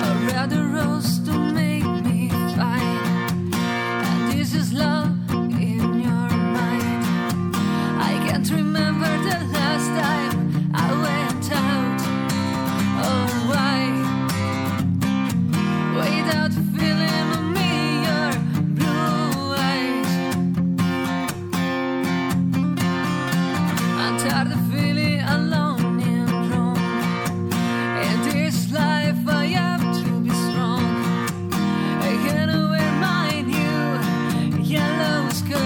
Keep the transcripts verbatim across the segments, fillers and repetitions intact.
A red rose to make me fine, and this is love in your mind. I can't remember the last time I went out. Oh, why? Without feeling on me your blue eyes, I'm tired of feeling alone and wrong. In this life I have to be strong. I gotta wear my new yellow skirt.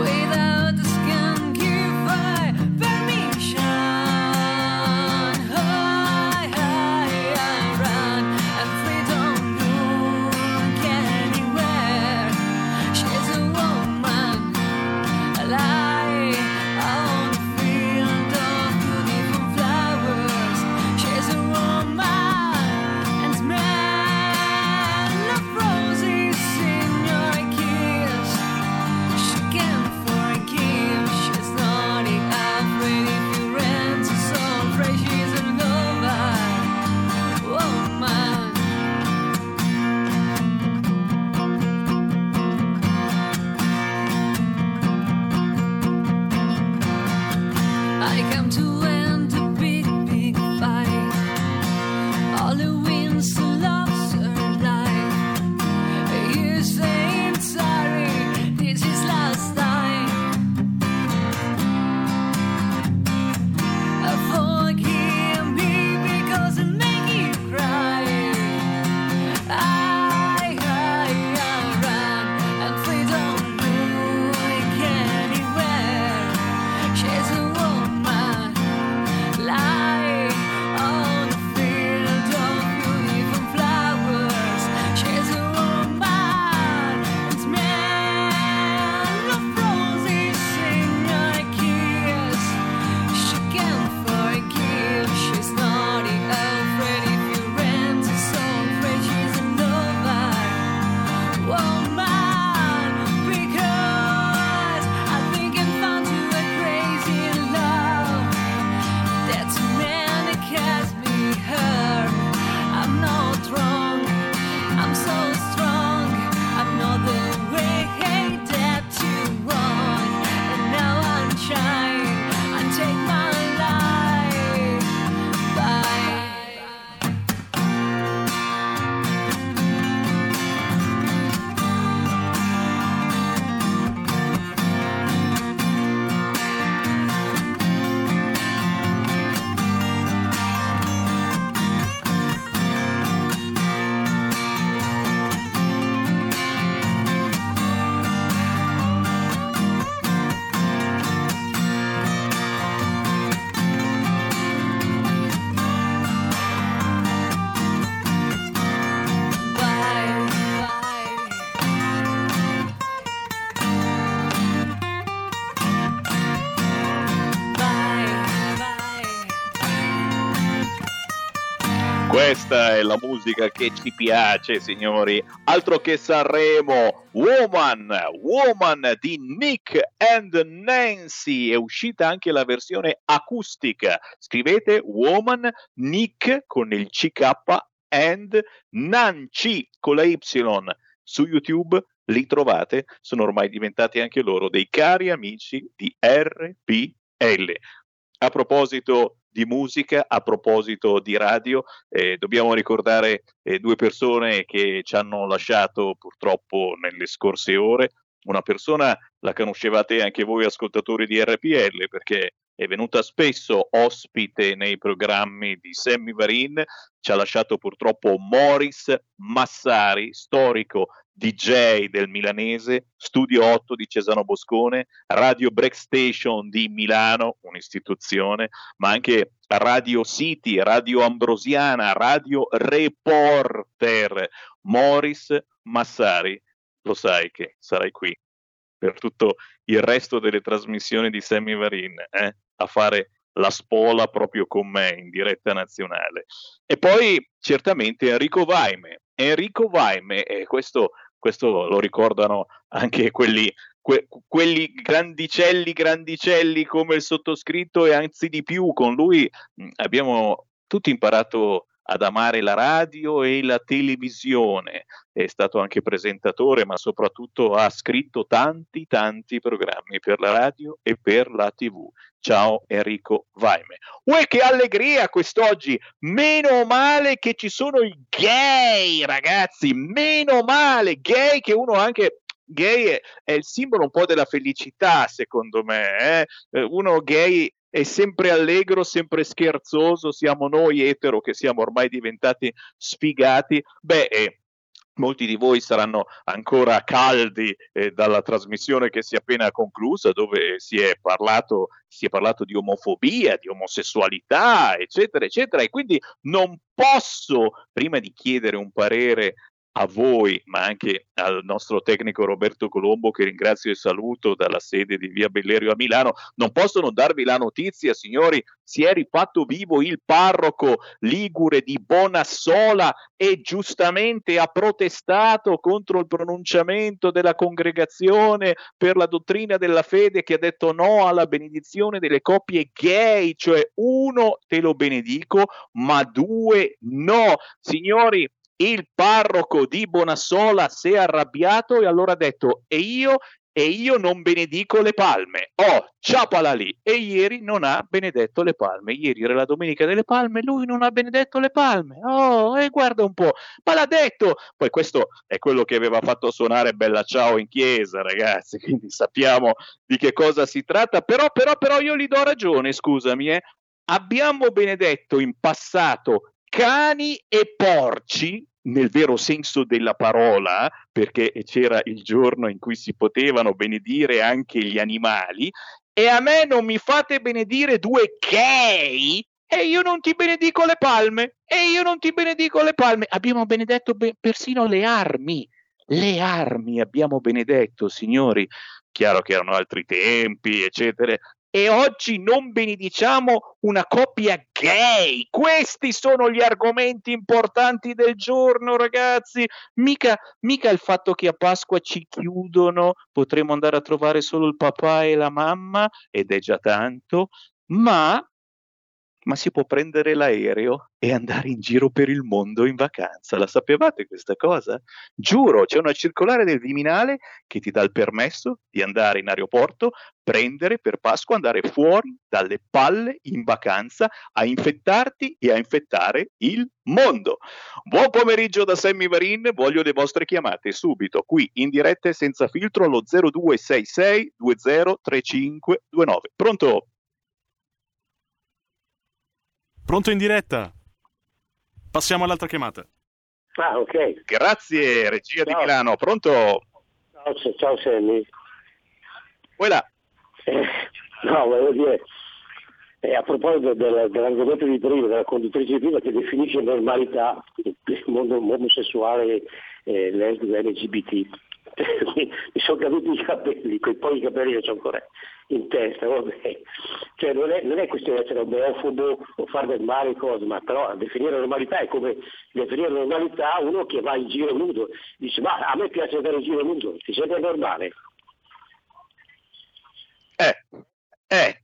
Without the skin give I permission. Questa è la musica che ci piace, signori, altro che Sanremo. Woman, Woman di Nick and Nancy, è uscita anche la versione acustica, scrivete Woman Nick con il C K and Nancy con la Y, su YouTube li trovate, sono ormai diventati anche loro dei cari amici di R P L. A proposito di musica, a proposito di radio, eh, dobbiamo ricordare eh, due persone che ci hanno lasciato purtroppo nelle scorse ore. Una persona la conoscevate anche voi ascoltatori di R P L, perché è venuta spesso ospite nei programmi di Sammy Varin, ci ha lasciato purtroppo Moris Massari, storico D J del milanese, Studio otto di Cesano Boscone, Radio Breakstation di Milano, un'istituzione, ma anche Radio City, Radio Ambrosiana, Radio Reporter. Moris Massari, lo sai che sarai qui per tutto il resto delle trasmissioni di Sammy Varin, eh? A fare la spola proprio con me in diretta nazionale. E poi certamente Enrico Vaime, Enrico Vaime, e questo, questo lo ricordano anche quelli, que, quelli grandicelli, grandicelli come il sottoscritto, e anzi di più, con lui abbiamo tutti imparato ad amare la radio e la televisione. È stato anche presentatore, ma soprattutto ha scritto tanti, tanti programmi per la radio e per la tivù. Ciao Enrico Vaime. Uè, che allegria quest'oggi! Meno male che ci sono i gay, ragazzi! Meno male! Gay che uno anche... Gay è, è il simbolo un po' della felicità, secondo me. Eh? Uno gay... è sempre allegro, sempre scherzoso, siamo noi etero che siamo ormai diventati sfigati. Beh, eh, molti di voi saranno ancora caldi eh, dalla trasmissione che si è appena conclusa, dove si è parlato, si è parlato di omofobia, di omosessualità, eccetera, eccetera, e quindi non posso, prima di chiedere un parere a voi, ma anche al nostro tecnico Roberto Colombo, che ringrazio e saluto dalla sede di Via Bellerio a Milano, non posso non darvi la notizia, signori, si è rifatto vivo il parroco ligure di Bonassola e giustamente ha protestato contro il pronunciamento della congregazione per la dottrina della fede, che ha detto no alla benedizione delle coppie gay, cioè uno te lo benedico, ma due no. Signori, il parroco di Bonassola si è arrabbiato e allora ha detto e io, e io non benedico le palme. Oh, ciapala lì! E ieri non ha benedetto le palme. Ieri era la Domenica delle Palme, lui non ha benedetto le palme. Oh, e guarda un po', ma l'ha detto! Poi questo è quello che aveva fatto suonare Bella Ciao in chiesa, ragazzi, quindi sappiamo di che cosa si tratta. Però, però, però io gli do ragione, scusami, eh. Abbiamo benedetto in passato cani e porci, nel vero senso della parola, perché c'era il giorno in cui si potevano benedire anche gli animali, e a me non mi fate benedire due gay, e io non ti benedico le palme, e io non ti benedico le palme. Abbiamo benedetto be- persino le armi, le armi abbiamo benedetto, signori. Chiaro che erano altri tempi, eccetera. E oggi non benediciamo una coppia gay. Questi sono gli argomenti importanti del giorno, ragazzi. Mica, mica il fatto che a Pasqua ci chiudono, potremo andare a trovare solo il papà e la mamma, ed è già tanto, ma, ma si può prendere l'aereo e andare in giro per il mondo in vacanza. La sapevate questa cosa? Giuro, c'è una circolare del Viminale che ti dà il permesso di andare in aeroporto, prendere per Pasqua, andare fuori dalle palle in vacanza a infettarti e a infettare il mondo. Buon pomeriggio da Sammy Varin, voglio le vostre chiamate subito qui in diretta e senza filtro allo zero due sei sei due zero tre cinque due nove. Pronto? Pronto in diretta? Passiamo all'altra chiamata. Ah, ok. Grazie, regia ciao. Di Milano. Pronto? Ciao, ciao Sammy. Voilà. Eh, no, volevo dire, eh, a proposito del, dell'argomento di prima, della conduttrice di prima che definisce normalità il mondo omosessuale, eh, L G B T, mi sono caduti i capelli, quei pochi capelli che ho ancora in testa, vabbè. Cioè non è, non è questione di essere omofobo o far del male cose, ma però definire normalità è come definire normalità uno che va in giro nudo, dice ma a me piace andare in giro nudo, ti sembra normale? Eh, eh.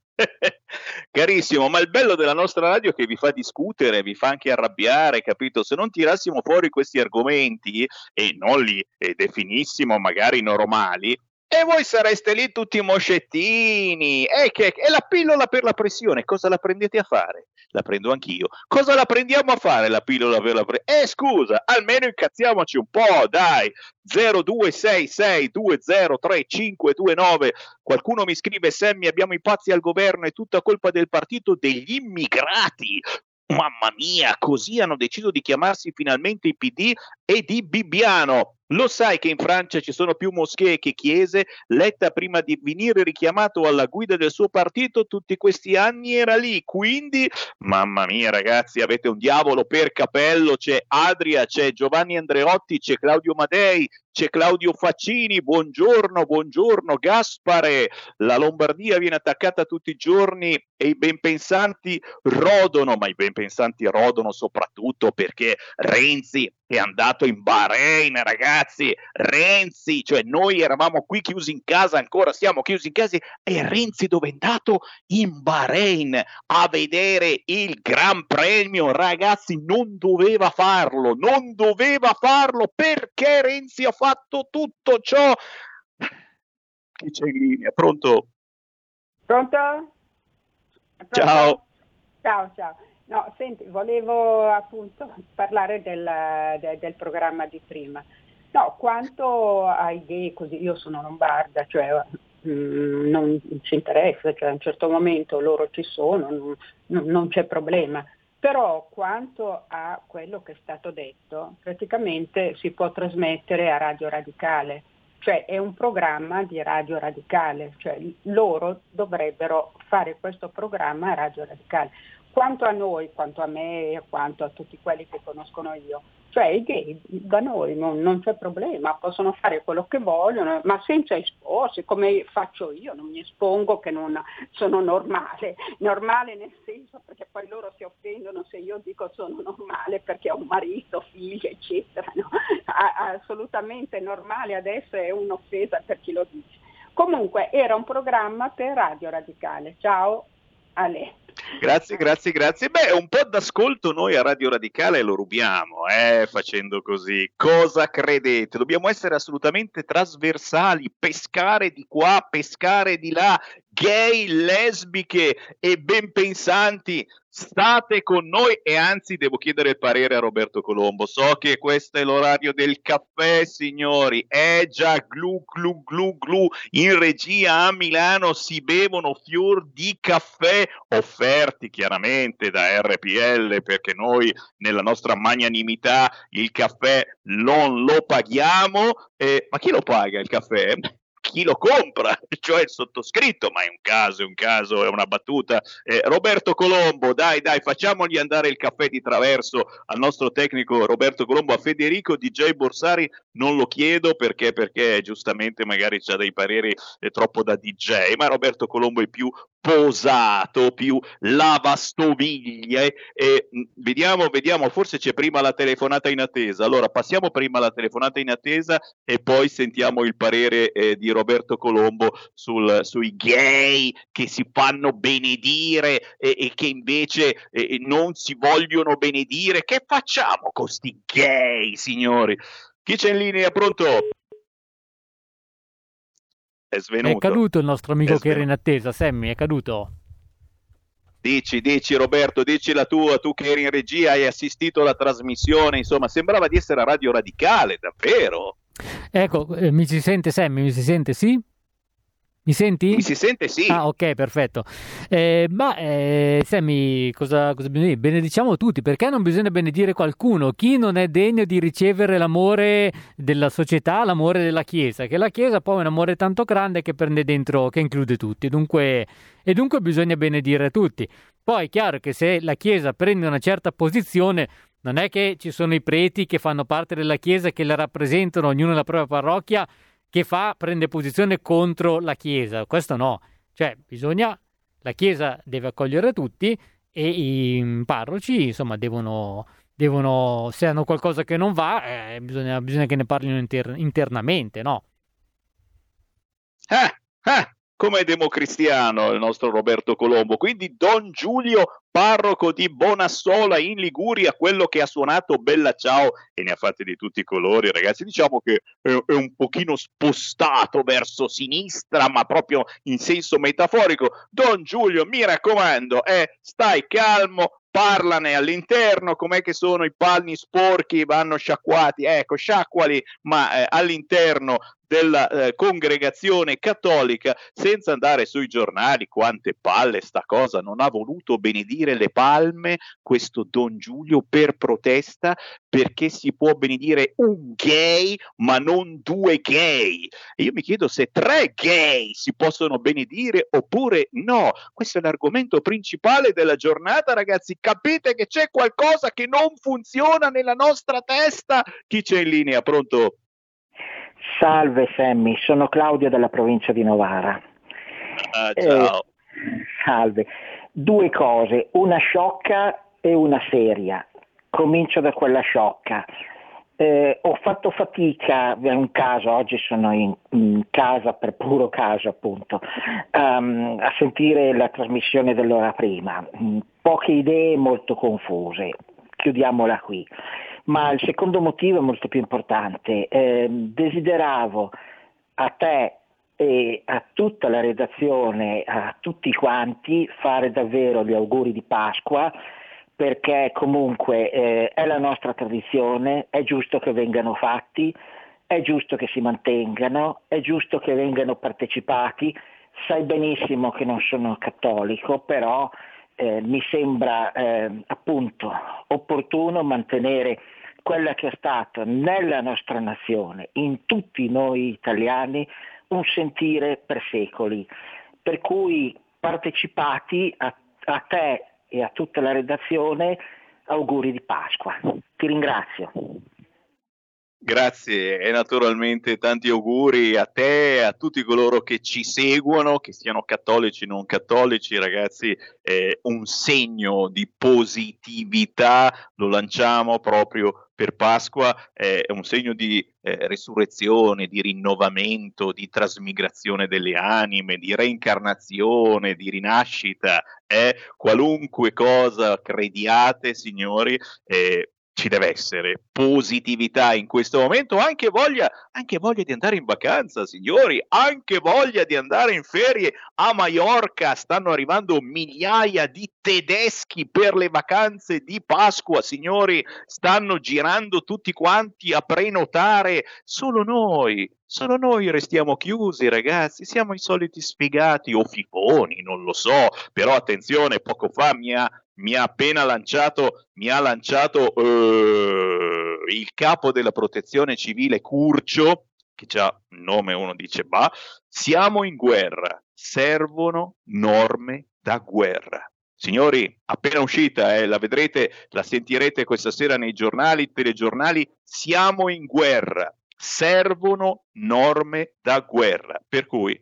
Carissimo, ma il bello della nostra radio è che vi fa discutere, vi fa anche arrabbiare, capito? Se non tirassimo fuori questi argomenti e non li eh, definissimo magari normali, e voi sareste lì tutti moscettini, e che è la pillola per la pressione, cosa la prendete a fare? La prendo anch'io. Cosa la prendiamo a fare la pillola per la pressione? Eh scusa, almeno incazziamoci un po', dai. zero due sei sei due zero tre cinque due nove. Qualcuno mi scrive: Sammy, abbiamo i pazzi al governo, è tutta colpa del partito degli immigrati. Mamma mia, così hanno deciso di chiamarsi finalmente i P D e di Bibbiano. Lo sai che in Francia ci sono più moschee che chiese? Letta, prima di venire richiamato alla guida del suo partito, tutti questi anni era lì, quindi mamma mia ragazzi, avete un diavolo per capello, c'è Adria, c'è Giovanni Andreotti, c'è Claudio Madei, c'è Claudio Faccini, buongiorno, buongiorno Gaspare. La Lombardia viene attaccata tutti i giorni e i benpensanti rodono, ma i benpensanti rodono soprattutto perché Renzi è andato in Bahrain, ragazzi, Renzi, cioè noi eravamo qui chiusi in casa, ancora siamo chiusi in casa, e Renzi dove è andato? In Bahrain a vedere il Gran Premio, ragazzi, non doveva farlo, non doveva farlo, perché Renzi ha fatto tutto ciò. Chi c'è in linea? Pronto? Pronto? Pronto? Ciao. Ciao, ciao. No, senti, volevo appunto parlare del, de, del programma di prima. No, quanto a idee così, io sono lombarda, cioè mh, non ci interessa, cioè a un certo momento loro ci sono, non, non, non c'è problema. Però quanto a quello che è stato detto, praticamente si può trasmettere a Radio Radicale, cioè è un programma di Radio Radicale, cioè loro dovrebbero fare questo programma a Radio Radicale. Quanto a noi, quanto a me, quanto a tutti quelli che conoscono io, cioè i gay da noi non, non c'è problema, possono fare quello che vogliono, ma senza esporsi, come faccio io, non mi espongo, che non sono normale, normale nel senso perché poi loro si offendono se io dico sono normale perché ho un marito, figli, eccetera, no? Assolutamente normale adesso è un'offesa per chi lo dice. Comunque era un programma per Radio Radicale, ciao Ale. Grazie, grazie, grazie. Beh, un po' d'ascolto noi a Radio Radicale lo rubiamo, eh, facendo così. Cosa credete? Dobbiamo essere assolutamente trasversali, pescare di qua, pescare di là, gay, lesbiche e benpensanti. State con noi, e anzi devo chiedere il parere a Roberto Colombo. So che questo è l'orario del caffè, signori, è già glu glu glu glu, in regia a Milano si bevono fior di caffè, offerti chiaramente da R P L, perché noi nella nostra magnanimità il caffè non lo paghiamo, eh, ma chi lo paga il caffè? Chi lo compra, cioè il sottoscritto, ma è un caso, è un caso, è una battuta. Eh, Roberto Colombo, dai, dai, facciamogli andare il caffè di traverso al nostro tecnico Roberto Colombo. A Federico D J Borsari non lo chiedo perché, perché giustamente magari c'ha dei pareri eh, troppo da D J, ma Roberto Colombo è più posato, più lavastoviglie. E vediamo, vediamo, forse c'è prima la telefonata in attesa. Allora passiamo prima alla telefonata in attesa e poi sentiamo il parere eh, di Roberto Colombo sul, sui gay che si fanno benedire e, e che invece eh, non si vogliono benedire. Che facciamo con sti gay, signori? Chi c'è in linea? Pronto? È svenuto. È caduto il nostro amico che era in attesa, Sammy, è caduto. Dici, dici Roberto, dici la tua, tu che eri in regia, hai assistito alla trasmissione, insomma, sembrava di essere a Radio Radicale, davvero. Ecco, eh, mi si sente Sammy, mi si sente, sì? Mi senti? Mi si sente, sì. Ah, ok, perfetto. Eh, ma, eh, Sammy, cosa, cosa bisogna dire? Benediciamo tutti, perché non bisogna benedire qualcuno? Chi non è degno di ricevere l'amore della società, l'amore della Chiesa, che la Chiesa poi è un amore tanto grande che prende dentro, che include tutti, dunque, e dunque bisogna benedire tutti. Poi è chiaro che se la Chiesa prende una certa posizione, non è che ci sono i preti che fanno parte della Chiesa, che la rappresentano, ognuno nella propria parrocchia, che fa, prende posizione contro la Chiesa. Questo no, cioè bisogna, la Chiesa deve accogliere tutti e i parroci, insomma, devono, devono se hanno qualcosa che non va, eh, bisogna, bisogna che ne parlino inter, internamente, no? Ah, ah, come democristiano il nostro Roberto Colombo, quindi Don Giulio, parroco di Bonassola in Liguria, quello che ha suonato Bella Ciao e ne ha fatti di tutti i colori, ragazzi, diciamo che è un pochino spostato verso sinistra, ma proprio in senso metaforico. Don Giulio, mi raccomando, eh, stai calmo, parlane all'interno, com'è che sono i panni sporchi, vanno sciacquati, ecco, sciacquali, ma eh, all'interno della eh, congregazione cattolica, senza andare sui giornali, quante palle sta cosa, non ha voluto benedire le palme questo Don Giulio per protesta, perché si può benedire un gay ma non due gay. E io mi chiedo se tre gay si possono benedire oppure no. Questo è l'argomento principale della giornata, ragazzi. Capite che c'è qualcosa che non funziona nella nostra testa? Chi c'è in linea? Pronto? Salve Sammy, sono Claudio dalla provincia di Novara. Ah, ciao. Eh, salve. Due cose, una sciocca e una seria. Comincio da quella sciocca. Eh, ho fatto fatica, è un caso, oggi sono in, in casa per puro caso appunto, um, a sentire la trasmissione dell'ora prima. Poche idee molto confuse, chiudiamola qui. Ma il secondo motivo è molto più importante. Eh, desideravo a te e a tutta la redazione, a tutti quanti, fare davvero gli auguri di Pasqua, perché comunque eh, è la nostra tradizione, è giusto che vengano fatti, è giusto che si mantengano, è giusto che vengano partecipati. Sai benissimo che non sono cattolico, però eh, mi sembra eh, appunto opportuno mantenere quella che è stata nella nostra nazione, in tutti noi italiani, un sentire per secoli. Per cui partecipati a, a te e a tutta la redazione, auguri di Pasqua. Ti ringrazio. Grazie e naturalmente tanti auguri a te, a tutti coloro che ci seguono, che siano cattolici o non cattolici, ragazzi, eh, un segno di positività lo lanciamo proprio per Pasqua, eh, è un segno di eh, resurrezione, di rinnovamento, di trasmigrazione delle anime, di reincarnazione, di rinascita, eh, qualunque cosa crediate, signori, eh, ci deve essere positività in questo momento, anche voglia, anche voglia di andare in vacanza, signori, anche voglia di andare in ferie a Maiorca. Stanno arrivando migliaia di tedeschi per le vacanze di Pasqua, signori, stanno girando tutti quanti a prenotare. Solo noi, solo noi restiamo chiusi, ragazzi, siamo i soliti sfigati o fifoni, non lo so, però attenzione, poco fa mi ha mi ha appena lanciato, mi ha lanciato eh, il capo della protezione civile Curcio, che già nome uno dice, bah, siamo in guerra, servono norme da guerra. Signori, appena uscita, eh, la vedrete, la sentirete questa sera nei giornali, telegiornali, siamo in guerra, servono norme da guerra. Per cui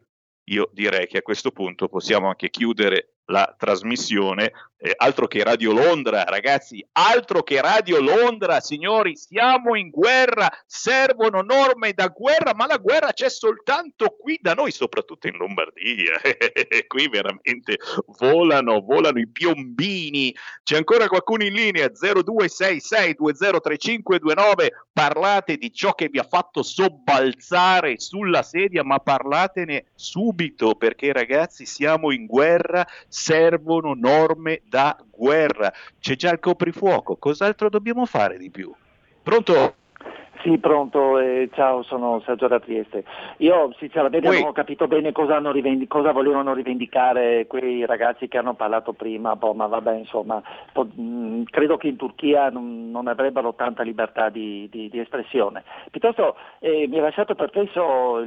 io direi che a questo punto possiamo anche chiudere la trasmissione, eh, altro che Radio Londra, ragazzi, altro che Radio Londra, signori, siamo in guerra, servono norme da guerra, ma la guerra c'è soltanto qui da noi, soprattutto in Lombardia, qui veramente volano, volano i piombini. C'è ancora qualcuno in linea? zero due sei sei due zero tre cinque due nove, parlate di ciò che vi ha fatto sobbalzare sulla sedia, ma parlatene subito, perché ragazzi siamo in guerra, servono norme da guerra. C'è già il coprifuoco, cos'altro dobbiamo fare di più? Pronto? Sì, pronto, eh, ciao, sono Sergio da Trieste. Io sinceramente oui. non ho capito bene cosa, hanno rivendic- cosa volevano rivendicare quei ragazzi che hanno parlato prima, boh, ma vabbè, insomma, po- mh, credo che in Turchia non, non avrebbero tanta libertà di, di, di espressione. Piuttosto eh, mi ha lasciato perplesso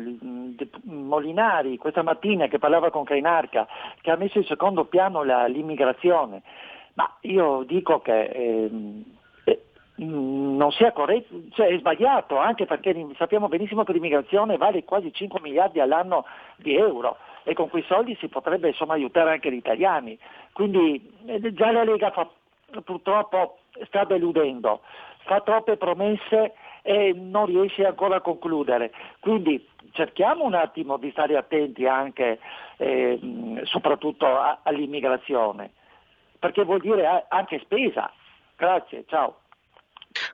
Molinari questa mattina che parlava con Cainarca, che ha messo in secondo piano la, l'immigrazione, ma io dico che... Eh, non sia corretto, cioè è sbagliato, anche perché sappiamo benissimo che l'immigrazione vale quasi cinque miliardi all'anno di euro e con quei soldi si potrebbe insomma aiutare anche gli italiani, quindi già la Lega fa, purtroppo sta deludendo, fa troppe promesse e non riesce ancora a concludere, quindi cerchiamo un attimo di stare attenti anche eh, soprattutto a, all'immigrazione, perché vuol dire anche spesa. Grazie, ciao.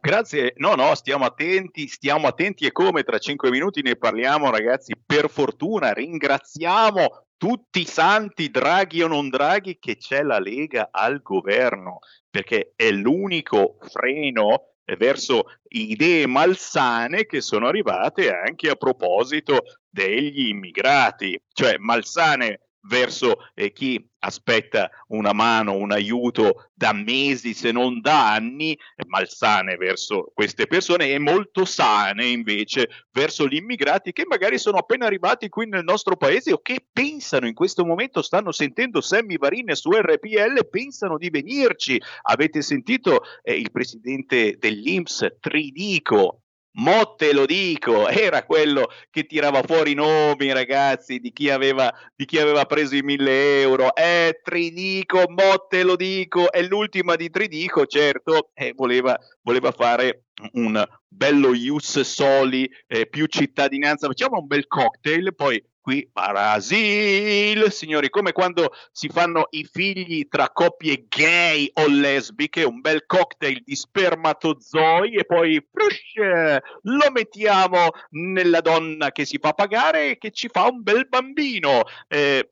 Grazie, no no, stiamo attenti, stiamo attenti e come tra cinque minuti ne parliamo, ragazzi, per fortuna ringraziamo tutti i santi, Draghi o non Draghi, che c'è la Lega al governo, perché è l'unico freno verso idee malsane che sono arrivate anche a proposito degli immigrati, cioè malsane verso eh, chi aspetta una mano, un aiuto da mesi se non da anni, malsane verso queste persone e molto sane invece verso gli immigrati che magari sono appena arrivati qui nel nostro paese o che pensano in questo momento, stanno sentendo Sammy Varin su R P L, pensano di venirci. Avete sentito eh, il presidente dell'I N P S Tridico? Motte lo dico, era quello che tirava fuori i nomi, ragazzi, di chi aveva, di chi aveva preso i mille euro. Eh, Tridico, Motte lo dico, è l'ultima di Tridico, certo, eh, voleva, voleva fare un bello ius soli, eh, più cittadinanza, facciamo un bel cocktail, poi qui Brasil, signori, come quando si fanno i figli tra coppie gay o lesbiche, un bel cocktail di spermatozoi e poi frush, lo mettiamo nella donna che si fa pagare e che ci fa un bel bambino. Eh,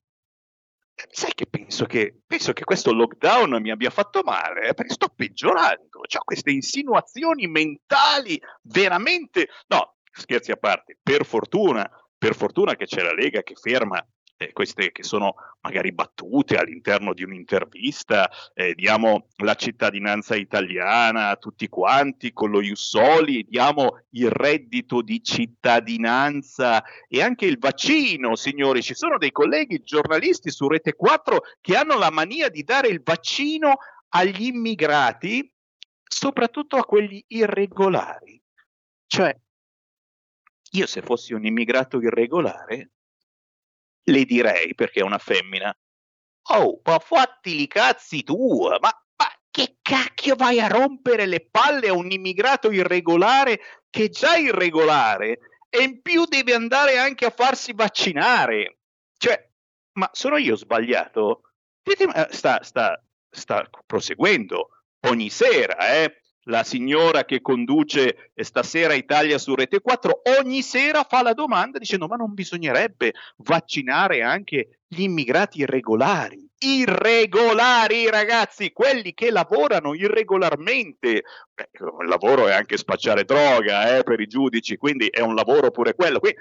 Sai che penso che penso che questo lockdown mi abbia fatto male, perché sto peggiorando, ho queste insinuazioni mentali veramente. No, scherzi a parte, per fortuna, per fortuna che c'è la Lega che ferma eh, queste che sono magari battute all'interno di un'intervista, eh, diamo la cittadinanza italiana a tutti quanti con lo ius soli, diamo il reddito di cittadinanza e anche il vaccino, signori, ci sono dei colleghi giornalisti su Rete quattro che hanno la mania di dare il vaccino agli immigrati, soprattutto a quelli irregolari. Cioè, io se fossi un immigrato irregolare le direi, perché è una femmina, oh, ma fatti i cazzi tu, ma, ma che cacchio vai a rompere le palle a un immigrato irregolare che è già irregolare e in più deve andare anche a farsi vaccinare? Cioè, ma sono io sbagliato? Sta, sta, sta proseguendo ogni sera, eh? La signora che conduce Stasera Italia su Rete quattro ogni sera fa la domanda dicendo: ma non bisognerebbe vaccinare anche gli immigrati irregolari? Irregolari, ragazzi, quelli che lavorano irregolarmente. Beh, il lavoro è anche spacciare droga eh, per i giudici, quindi è un lavoro pure quello. Quindi,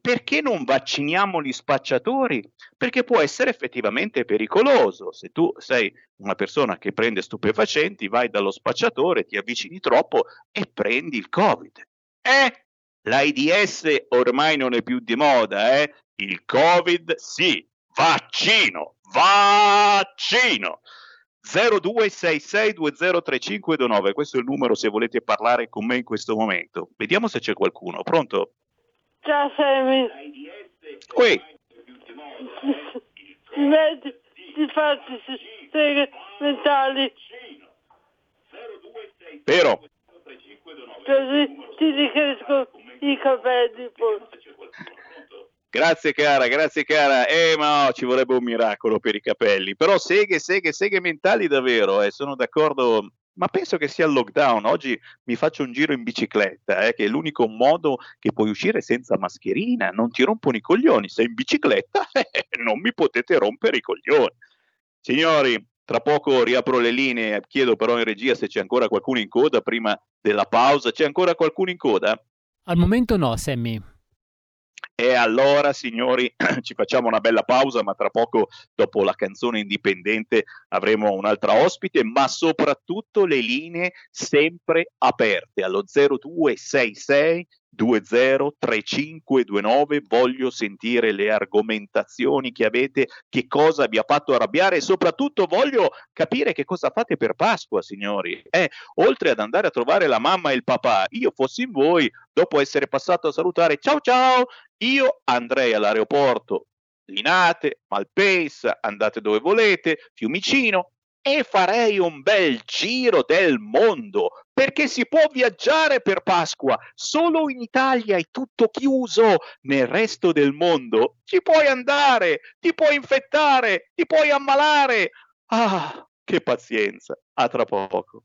perché non vacciniamo gli spacciatori? Perché può essere effettivamente pericoloso. Se tu sei una persona che prende stupefacenti, vai dallo spacciatore, ti avvicini troppo e prendi il Covid. Eh? L'AIDS ormai non è più di moda, eh? Il Covid sì, vaccino, vaccino! zero due sei sei due zero tre cinque due nove, questo è il numero se volete parlare con me in questo momento. Vediamo se c'è qualcuno, pronto? Ciao Sammy. Qui. Smetti di farti sostegni mentali. Vero. Così ti ricresco i capelli. Grazie cara, grazie cara. Eh ma no, ci vorrebbe un miracolo per i capelli. Però seghe, seghe, seghe mentali davvero. Eh, sono d'accordo. Ma penso che sia il lockdown, oggi mi faccio un giro in bicicletta, eh, che è l'unico modo che puoi uscire senza mascherina, non ti rompono i coglioni, sei in bicicletta, eh, non mi potete rompere i coglioni. Signori, tra poco riapro le linee, chiedo però in regia se c'è ancora qualcuno in coda prima della pausa, c'è ancora qualcuno in coda? Al momento no, Sammy. E allora, signori, ci facciamo una bella pausa, ma tra poco, dopo la canzone indipendente, avremo un'altra ospite, ma soprattutto le linee sempre aperte allo zero due sei sei due zero tre cinque due nove. Voglio sentire le argomentazioni che avete, che cosa vi ha fatto arrabbiare e soprattutto voglio capire che cosa fate per Pasqua, signori. Eh, oltre ad andare a trovare la mamma e il papà, io fossi in voi, dopo essere passato a salutare ciao ciao, io andrei all'aeroporto Linate, Malpensa, andate dove volete, Fiumicino, e farei un bel giro del mondo, perché si può viaggiare per Pasqua, solo in Italia è tutto chiuso, nel resto del mondo ci puoi andare, ti puoi infettare, ti puoi ammalare. Ah, che pazienza, a tra poco.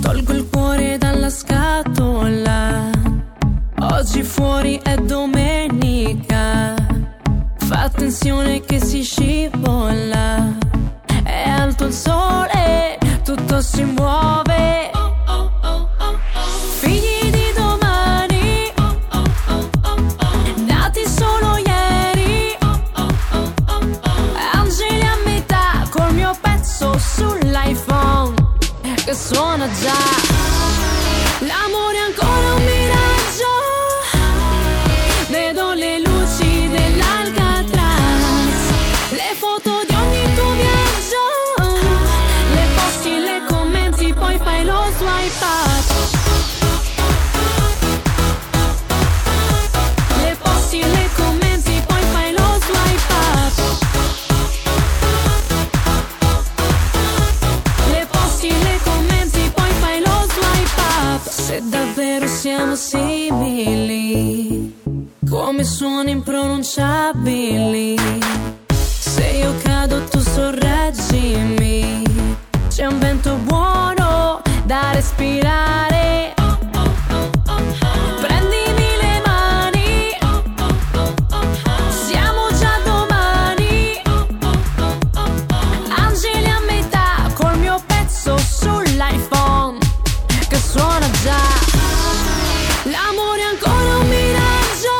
Tolgo il cuore dalla scatola. Oggi fuori è domenica. Fa attenzione che si scivola, è alto il sole, tutto si muove. Figli di domani, nati solo ieri, angeli a metà col mio pezzo sull'iPhone che suona già. L'amore è ancora un miraggio, vedo le luci dell'alcol. Se davvero siamo simili, come suoni impronunciabili. Se io cado tu sorreggimi, c'è un vento buono da respirare. Prendimi le mani, siamo già domani. Angeli a metà col mio pezzo sull'iPhone che suona già. L'amore è ancora un miraggio,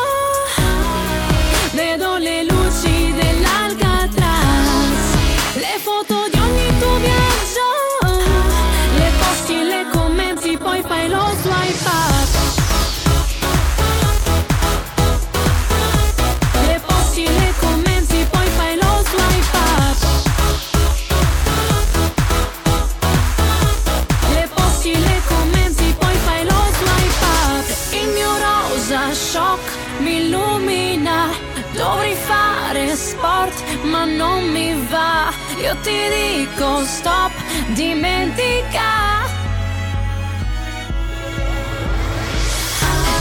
vedo le luci dell'Alcatraz, le foto di ogni tuo viaggio, le posti e le commenti, poi fai lo swipe up. Le posti e le commenti, poi fai lo swipe up. Le posti, le commenti, poi fai lo swipe up. Il mio rosa shock mi illumina. Dovrei fare sport ma non mi va. Io ti dico stop, dimentica.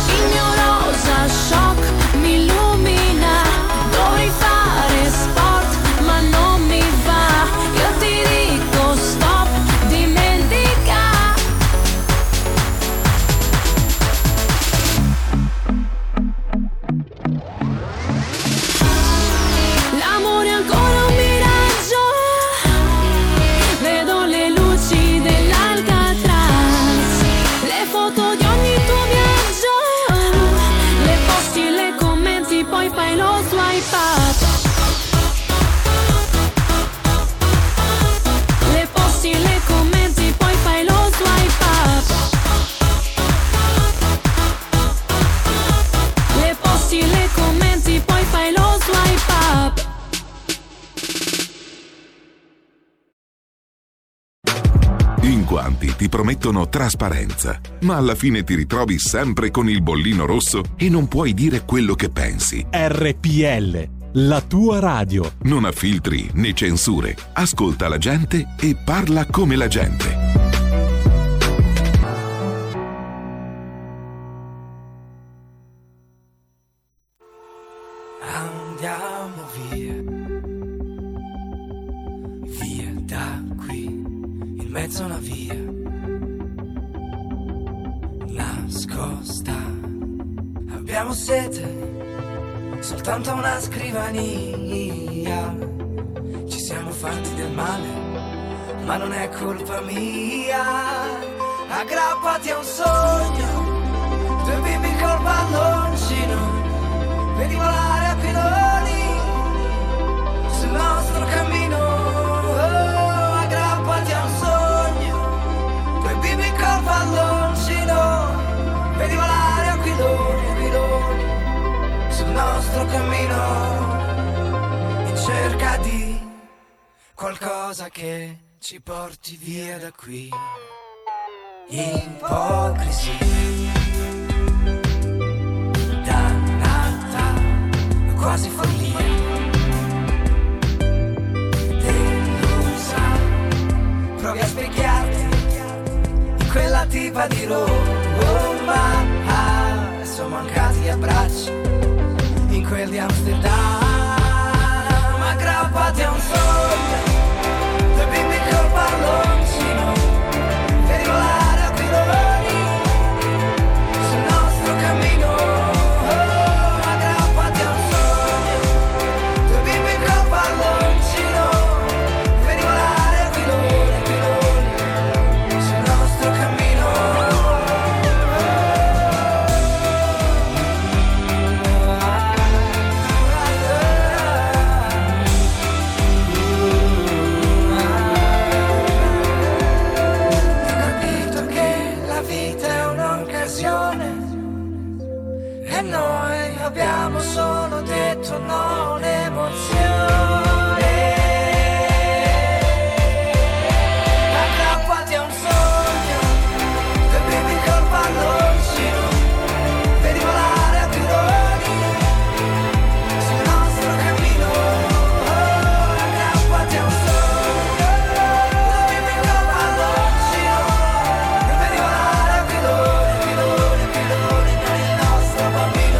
Il mio rosa shock mi illumina. Dovrei fare sport ma non mi va. Io ti dico stop, dimentica. L'amore è ancora un miraggio, vedo le luci dell'Alcatraz, le foto di ogni tuo viaggio, le posti, le commenti, poi fai lo swipe up. Le posti, le commenti, poi fai lo swipe up. Le posti, le commenti, poi fai lo swipe up. In quanti ti promettono trasparenza, ma alla fine ti ritrovi sempre con il bollino rosso e non puoi dire quello che pensi. R P L, la tua radio. Non ha filtri né censure. Ascolta la gente e parla come la gente. Andiamo via, via da qui, in mezzo a una via nascosta. Abbiamo sete, soltanto una scrivania. Ci siamo fatti del male, ma non è colpa mia. Aggrappati a un sogno, due bimbi col palloncino. Vedi volare a pedoni sul nostro cammino, oh, aggrappati a un sogno, quei bimbi col palloncino. cosa che ci porti via da qui. Ipocrisia dannata, quasi follia, delusa. Provi a specchiarti in quella tipa di Roma. Ah, sono mancati gli abbracci in quel di Amsterdam. Aggrappati a un sogno, due bimbi col palloncino per volare a piloni sul nostro cammino. Oh, aggrappati a un sogno, due bimbi col palloncino per volare a piloni sul nostro cammino. Abbiamo solo detto no, un'emozione. Aggrappati a un sogno, due bimbi col palloncino, per volare a piloni sul nostro cammino. Oh, aggrappati a un sogno, due bimbi col palloncino, per volare a piloni, piloni, piloni per il nostro bambino.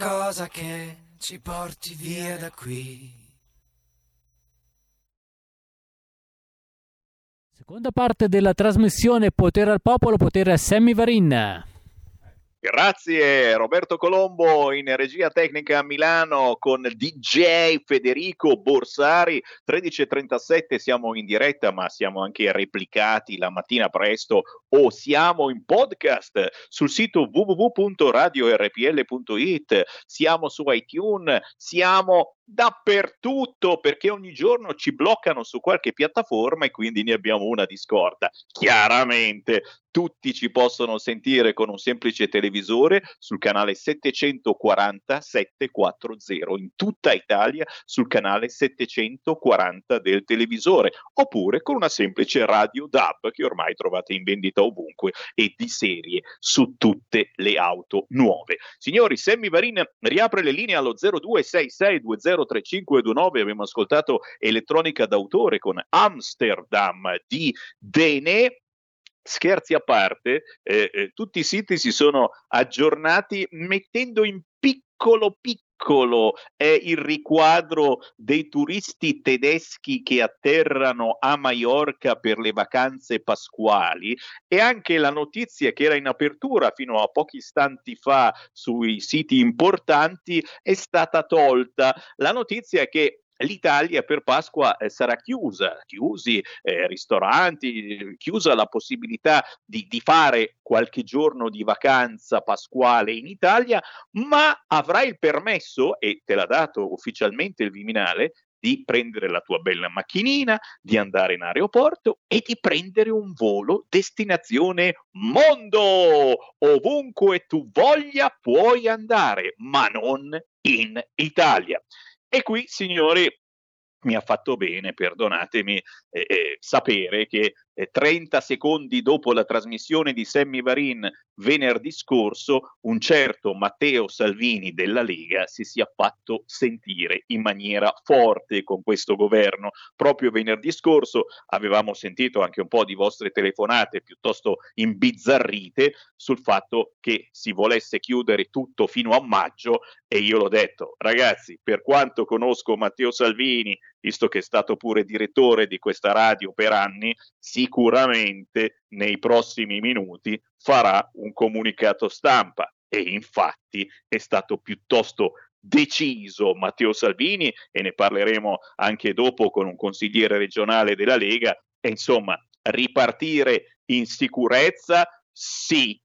Cosa che ci porti via da qui. Seconda parte della trasmissione Potere al Popolo, potere a Sammy Varin. Grazie Roberto Colombo in regia tecnica a Milano con D J Federico Borsari. Tredici e trentasette siamo in diretta, ma siamo anche replicati la mattina presto o siamo in podcast sul sito w w w punto radio r p l punto i t, siamo su iTunes, siamo dappertutto perché ogni giorno ci bloccano su qualche piattaforma e quindi ne abbiamo una di scorta. Chiaramente tutti ci possono sentire con un semplice televisore sul canale settecentoquaranta settecentoquaranta in tutta Italia, sul canale settecentoquaranta del televisore, oppure con una semplice radio D A B che ormai trovate in vendita ovunque e di serie su tutte le auto nuove. Signori, Sammy Varin riapre le linee allo zero due sei sei due zero tre cinque due nove. Abbiamo ascoltato elettronica d'autore con Amsterdam di Dene. Scherzi a parte, eh, eh, tutti i siti si sono aggiornati mettendo in piccolo piccolo è il riquadro dei turisti tedeschi che atterrano a Maiorca per le vacanze pasquali, e anche la notizia che era in apertura fino a pochi istanti fa sui siti importanti è stata tolta. La notizia è che l'Italia per Pasqua sarà chiusa, chiusi eh, ristoranti, chiusa la possibilità di, di fare qualche giorno di vacanza pasquale in Italia, ma avrai il permesso, e te l'ha dato ufficialmente il Viminale, di prendere la tua bella macchinina, di andare in aeroporto e di prendere un volo destinazione mondo. Ovunque tu voglia puoi andare, ma non in Italia. E qui, signori, mi ha fatto bene, perdonatemi, eh, eh, sapere che eh, trenta secondi dopo la trasmissione di Sammy Varin venerdì scorso, un certo Matteo Salvini della Lega si sia fatto sentire in maniera forte con questo governo. Proprio venerdì scorso avevamo sentito anche un po' di vostre telefonate piuttosto imbizzarrite sul fatto che si volesse chiudere tutto fino a maggio, e io l'ho detto, ragazzi, per quanto conosco Matteo Salvini, visto che è stato pure direttore di questa radio per anni, sicuramente nei prossimi minuti farà un comunicato stampa, e infatti è stato piuttosto deciso Matteo Salvini, e ne parleremo anche dopo con un consigliere regionale della Lega. E insomma, ripartire in sicurezza sì,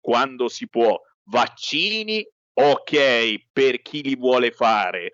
quando si può, vaccini ok per chi li vuole fare,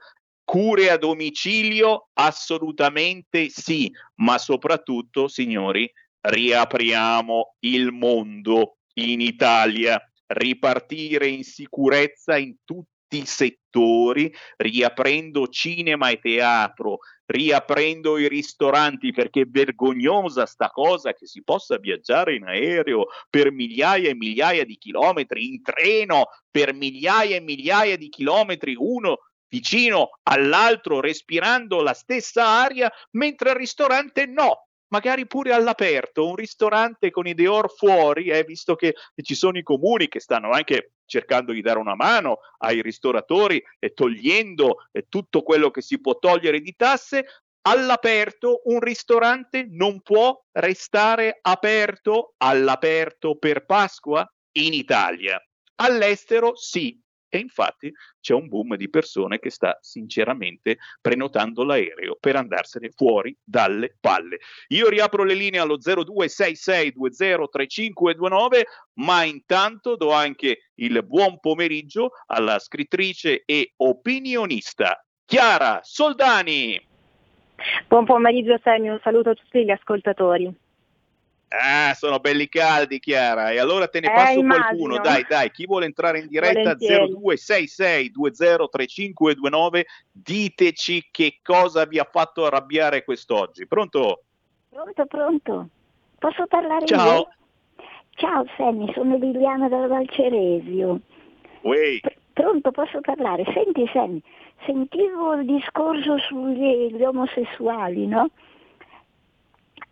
Cure a domicilio? Assolutamente sì, ma soprattutto, signori, riapriamo il mondo in Italia, ripartire in sicurezza in tutti i settori, riaprendo cinema e teatro, riaprendo i ristoranti, perché è vergognosa sta cosa che si possa viaggiare in aereo per migliaia e migliaia di chilometri, in treno per migliaia e migliaia di chilometri, uno vicino all'altro, respirando la stessa aria, mentre al ristorante no, magari pure all'aperto, un ristorante con i dehors fuori, eh, visto che ci sono i comuni che stanno anche cercando di dare una mano ai ristoratori e eh, togliendo eh, tutto quello che si può togliere di tasse. All'aperto un ristorante non può restare aperto all'aperto per Pasqua in Italia, all'estero sì. E infatti c'è un boom di persone che sta sinceramente prenotando l'aereo per andarsene fuori dalle palle. Io riapro le linee allo zero due sei sei due zero tre cinque due nove, ma intanto do anche il buon pomeriggio alla scrittrice e opinionista Chiara Soldani. Buon pomeriggio Sammy, un saluto a tutti gli ascoltatori. Ah, sono belli caldi, Chiara, e allora te ne eh, passo immagino. Qualcuno, dai, dai, chi vuole entrare in diretta zero due sei sei due zero tre cinque due nove, diteci che cosa vi ha fatto arrabbiare quest'oggi. Pronto? Pronto, pronto. Posso parlare Ciao. Io? Ciao Sammy, sono Liliana da Valceresio. Uè. Pr- pronto, posso parlare? Senti Sammy, sentivo il discorso sugli omosessuali, no?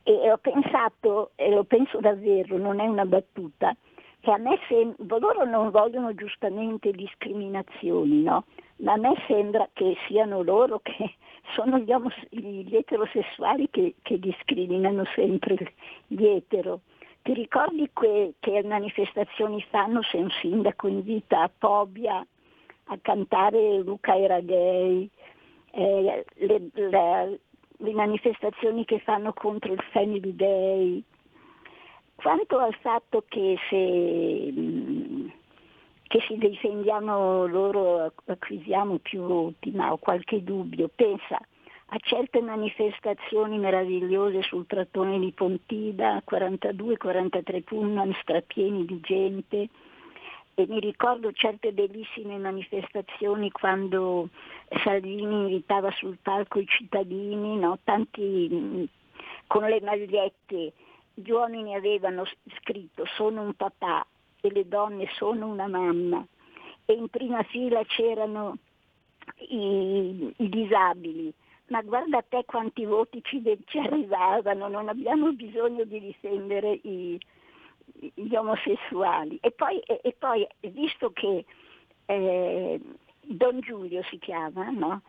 E ho pensato, e lo penso davvero, non è una battuta, che a me sembra, loro non vogliono giustamente discriminazioni, no? Ma a me sembra che siano loro che sono gli, omos- gli eterosessuali che, che discriminano sempre gli etero. Ti ricordi que- che manifestazioni fanno se un sindaco invita a Pobia a cantare Luca era gay? Eh, le, le, le manifestazioni che fanno contro il Family Day. Quanto al fatto che se che si difendiamo loro acquisiamo più voti, ma ho qualche dubbio. Pensa a certe manifestazioni meravigliose sul trattone di Pontida, quarantadue quarantatré pullman strapieni di gente, e mi ricordo certe bellissime manifestazioni quando Salvini invitava sul palco i cittadini, no? Tanti con le magliette, gli uomini avevano scritto sono un papà e le donne sono una mamma, e in prima fila c'erano i, i disabili. Ma guarda te quanti voti ci, ci arrivavano, non abbiamo bisogno di difendere i gli omosessuali. E poi, e, e poi visto che eh, Don Giulio si chiama, no?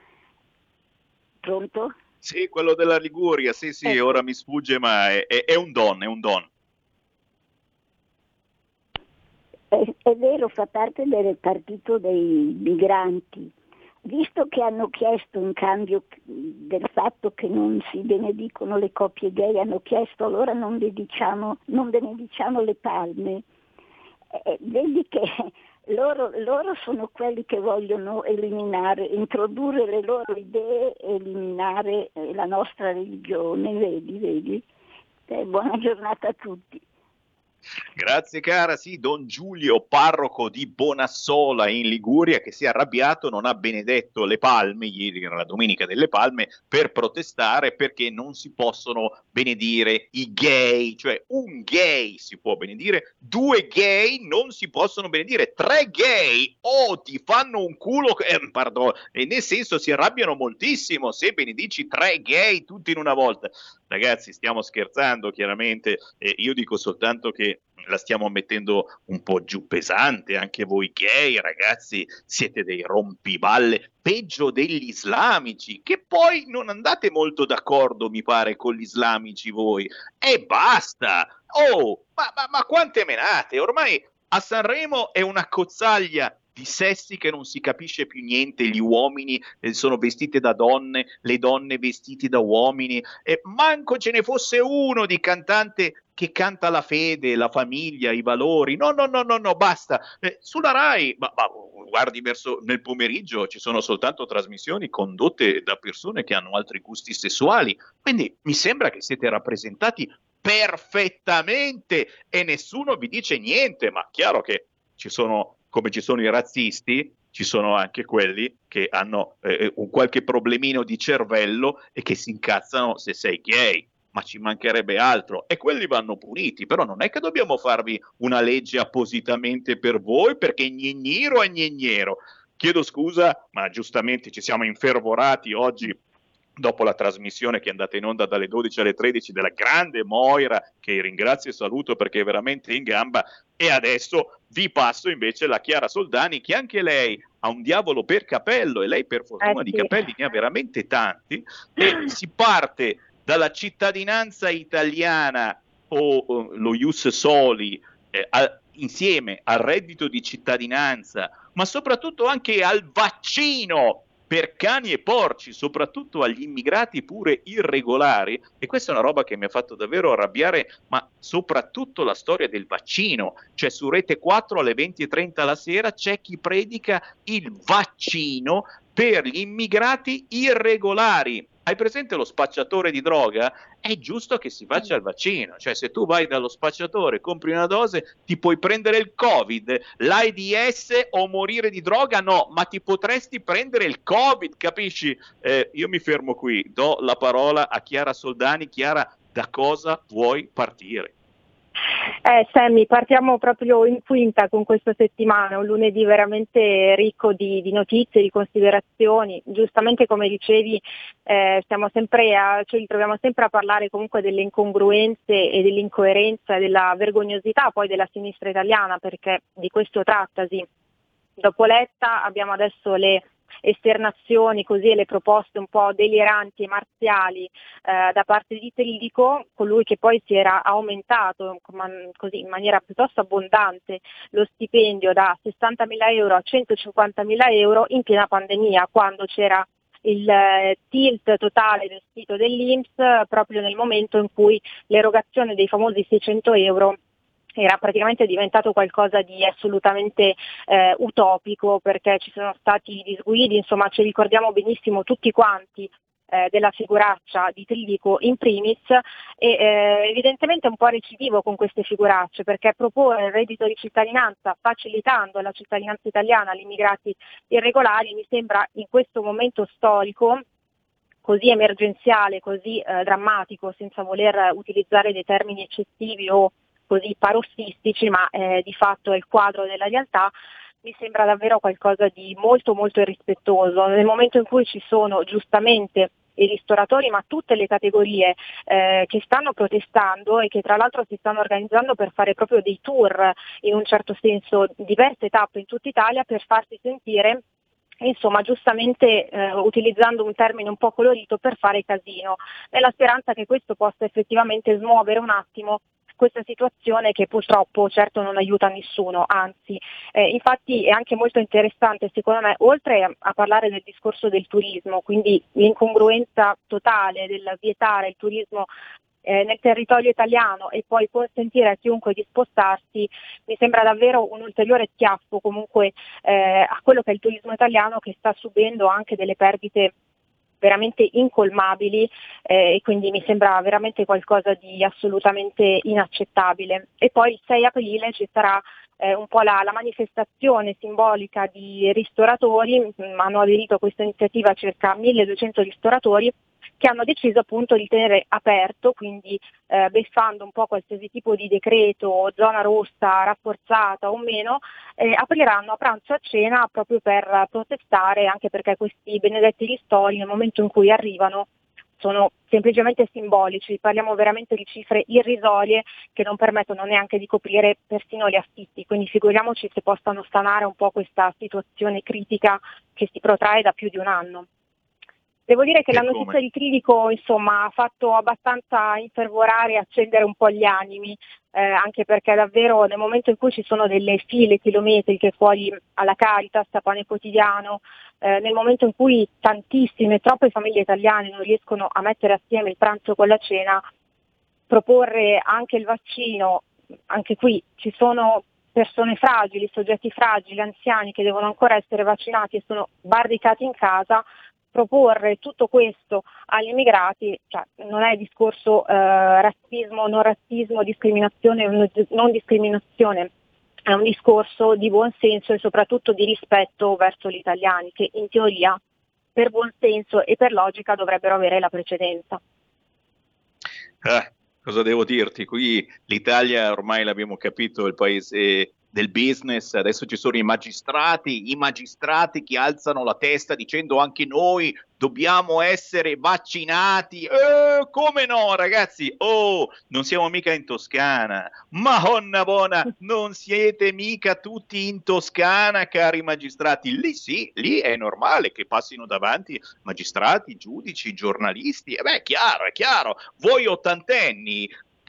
Pronto? Sì, quello della Liguria, sì sì, eh. Ora mi sfugge, ma è, è, è un don, è un don. È, è vero, fa parte del partito dei migranti. Visto che hanno chiesto in cambio del fatto che non si benedicono le coppie gay, hanno chiesto allora non benediciamo, non benediciamo le palme. Eh, vedi che loro, loro sono quelli che vogliono eliminare, introdurre le loro idee e eliminare la nostra religione, vedi, vedi. Eh, buona giornata a tutti. Grazie cara, sì, Don Giulio, parroco di Bonassola in Liguria, che si è arrabbiato, non ha benedetto le palme, ieri era la domenica delle palme, per protestare perché non si possono benedire i gay, cioè un gay si può benedire, due gay non si possono benedire, tre gay, oh ti fanno un culo, eh, pardon, e nel senso si arrabbiano moltissimo se benedici tre gay tutti in una volta. Ragazzi, stiamo scherzando chiaramente, eh, io dico soltanto che la stiamo mettendo un po' giù pesante, anche voi gay ragazzi siete dei rompiballe, peggio degli islamici, che poi non andate molto d'accordo mi pare con gli islamici voi, e basta, oh ma, ma, ma quante menate, ormai a Sanremo è una cozzaglia dissessi che non si capisce più niente, gli uomini eh, sono vestiti da donne, le donne vestite da uomini, e manco ce ne fosse uno di cantante che canta la fede, la famiglia, i valori. No, no, no, no, no, basta. Eh, sulla Rai, ma, ma guardi verso nel pomeriggio, ci sono soltanto trasmissioni condotte da persone che hanno altri gusti sessuali. Quindi mi sembra che siete rappresentati perfettamente e nessuno vi dice niente, ma chiaro che ci sono, come ci sono i razzisti, ci sono anche quelli che hanno eh, un qualche problemino di cervello e che si incazzano se sei gay. Ma ci mancherebbe altro, e quelli vanno puniti, però non è che dobbiamo farvi una legge appositamente per voi, perché gnegnero è gnegnero. Chiedo scusa, ma giustamente ci siamo infervorati oggi dopo la trasmissione che è andata in onda dalle dodici alle tredici della grande Moira, che ringrazio e saluto perché è veramente in gamba, e adesso vi passo invece la Chiara Soldani, che anche lei ha un diavolo per capello, e lei per fortuna eh sì. di capelli ne ha veramente tanti, e si parte dalla cittadinanza italiana o oh, lo ius soli eh, a, insieme al reddito di cittadinanza, ma soprattutto anche al vaccino per cani e porci, soprattutto agli immigrati pure irregolari, e questa è una roba che mi ha fatto davvero arrabbiare, ma soprattutto la storia del vaccino, cioè su Rete quattro alle venti e trenta la sera c'è chi predica il vaccino per gli immigrati irregolari. Hai presente lo spacciatore di droga? È giusto che si faccia il vaccino, cioè se tu vai dallo spacciatore, compri una dose, ti puoi prendere il Covid, l'AIDS o morire di droga? No, ma ti potresti prendere il Covid, capisci? Eh, io mi fermo qui, do la parola a Chiara Soldani. Chiara, da cosa vuoi partire? Eh Sammy, partiamo proprio in quinta con questa settimana, un lunedì veramente ricco di, di notizie, di considerazioni. Giustamente come dicevi eh, stiamo sempre a, ci ritroviamo sempre a parlare comunque delle incongruenze e dell'incoerenza e della vergognosità poi della sinistra italiana, perché di questo trattasi. Dopo Letta abbiamo adesso le esternazioni così e le proposte un po' deliranti e marziali eh, da parte di Tridico, colui che poi si era aumentato com- così in maniera piuttosto abbondante lo stipendio da sessantamila euro a centocinquantamila euro in piena pandemia, quando c'era il eh, tilt totale del sito dell'I N P S proprio nel momento in cui l'erogazione dei famosi seicento euro era praticamente diventato qualcosa di assolutamente eh, utopico, perché ci sono stati disguidi, insomma ci ricordiamo benissimo tutti quanti eh, della figuraccia di Tridico in primis, e eh, evidentemente è un po' recidivo con queste figuracce, perché proporre il reddito di cittadinanza facilitando la cittadinanza italiana agli immigrati irregolari mi sembra in questo momento storico così emergenziale, così eh, drammatico, senza voler utilizzare dei termini eccessivi o così parossistici, ma eh, di fatto è il quadro della realtà, mi sembra davvero qualcosa di molto molto irrispettoso. Nel momento in cui ci sono giustamente i ristoratori, ma tutte le categorie eh, che stanno protestando e che tra l'altro si stanno organizzando per fare proprio dei tour, in un certo senso diverse tappe in tutta Italia per farsi sentire, insomma giustamente eh, utilizzando un termine un po' colorito, per fare casino, nella speranza che questo possa effettivamente smuovere un attimo questa situazione che purtroppo certo non aiuta nessuno, anzi eh, infatti è anche molto interessante secondo me, oltre a parlare del discorso del turismo, quindi l'incongruenza totale del vietare il turismo eh, nel territorio italiano e poi consentire a chiunque di spostarsi, mi sembra davvero un ulteriore schiaffo comunque eh, a quello che è il turismo italiano, che sta subendo anche delle perdite veramente incolmabili eh, e quindi mi sembra veramente qualcosa di assolutamente inaccettabile. E poi il sei aprile ci sarà eh, un po' la, la manifestazione simbolica di ristoratori, hanno aderito a questa iniziativa circa milleduecento ristoratori, che hanno deciso appunto di tenere aperto, quindi eh, beffando un po' qualsiasi tipo di decreto, zona rossa rafforzata o meno, eh, apriranno a pranzo e a cena proprio per protestare, anche perché questi benedetti ristori nel momento in cui arrivano sono semplicemente simbolici, parliamo veramente di cifre irrisorie che non permettono neanche di coprire persino gli affitti, quindi figuriamoci se possano sanare un po' questa situazione critica che si protrae da più di un anno. Devo dire che e la notizia come? di Tridico, insomma, ha fatto abbastanza infervorare e accendere un po' gli animi, eh, anche perché davvero nel momento in cui ci sono delle file chilometriche fuori alla Caritas, a Pane Quotidiano, eh, nel momento in cui tantissime, troppe famiglie italiane non riescono a mettere assieme il pranzo con la cena, proporre anche il vaccino, anche qui ci sono persone fragili, soggetti fragili, anziani che devono ancora essere vaccinati e sono barricati in casa, proporre tutto questo agli immigrati, cioè, non è discorso eh, razzismo, non razzismo, discriminazione, non discriminazione, è un discorso di buon senso e soprattutto di rispetto verso gli italiani che in teoria per buon senso e per logica dovrebbero avere la precedenza. Eh, cosa devo dirti? Qui l'Italia ormai l'abbiamo capito, è il paese del business, adesso ci sono i magistrati, i magistrati che alzano la testa dicendo anche noi dobbiamo essere vaccinati, eh, come no ragazzi, oh non siamo mica in Toscana, Madonna buona, non siete mica tutti in Toscana cari magistrati, lì sì, lì è normale che passino davanti magistrati, giudici, giornalisti, e eh beh chiaro, è chiaro, voi ottantenni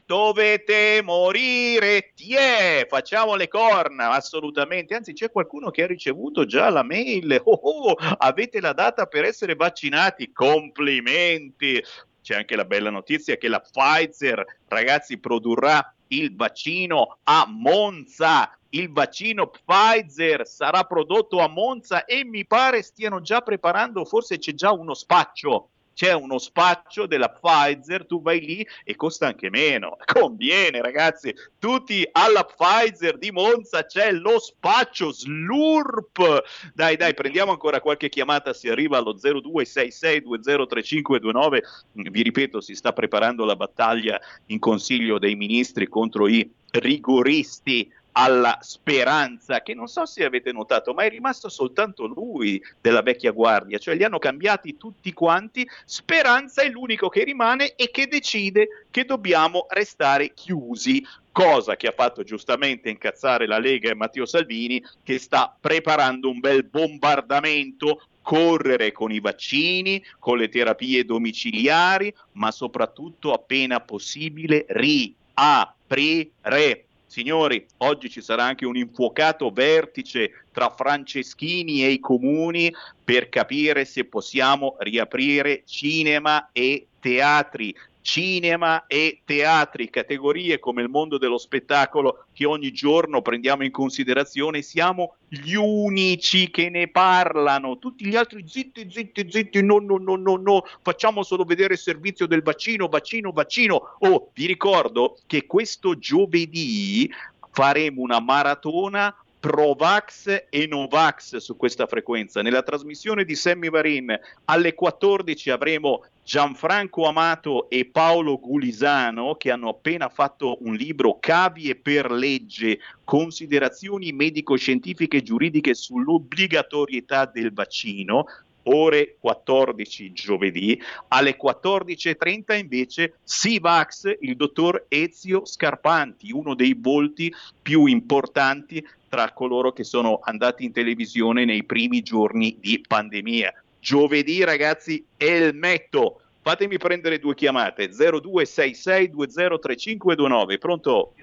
dovete morire, tie, facciamo le corna, assolutamente, anzi c'è qualcuno che ha ricevuto già la mail, oh, oh, avete la data per essere vaccinati, complimenti, c'è anche la bella notizia che la Pfizer, ragazzi, produrrà il vaccino a Monza, il vaccino Pfizer sarà prodotto a Monza e mi pare stiano già preparando, forse c'è già uno spaccio, c'è uno spaccio della Pfizer, tu vai lì e costa anche meno, conviene ragazzi, tutti alla Pfizer di Monza c'è lo spaccio, slurp, dai dai prendiamo ancora qualche chiamata, si arriva allo zero due sei sei due zero tre cinque due nove, vi ripeto si sta preparando la battaglia in Consiglio dei Ministri contro i rigoristi alla Speranza, che non so se avete notato, ma è rimasto soltanto lui della vecchia guardia, cioè li hanno cambiati tutti quanti, Speranza è l'unico che rimane e che decide che dobbiamo restare chiusi, cosa che ha fatto giustamente incazzare la Lega e Matteo Salvini, che sta preparando un bel bombardamento, correre con i vaccini, con le terapie domiciliari, ma soprattutto appena possibile riaprire. Signori, oggi ci sarà anche un infuocato vertice tra Franceschini e i comuni per capire se possiamo riaprire cinema e teatri. Cinema e teatri, categorie come il mondo dello spettacolo che ogni giorno prendiamo in considerazione, siamo gli unici che ne parlano, tutti gli altri zitti, zitti, zitti, no, no, no, no, no, facciamo solo vedere il servizio del vaccino, vaccino, vaccino. Oh, vi ricordo che questo giovedì faremo una maratona Provax e Novax su questa frequenza, nella trasmissione di Sammy Varin alle quattordici avremo Gianfranco Amato e Paolo Gulisano che hanno appena fatto un libro Cavie per legge, considerazioni medico-scientifiche e giuridiche sull'obbligatorietà del vaccino, ore quattordici giovedì, alle quattordici e trenta invece Sivax, il dottor Ezio Scarpanti, uno dei volti più importanti tra coloro che sono andati in televisione nei primi giorni di pandemia. Giovedì ragazzi elmetto, fatemi prendere due chiamate, zero due sei sei due zero tre cinque due nove, pronto?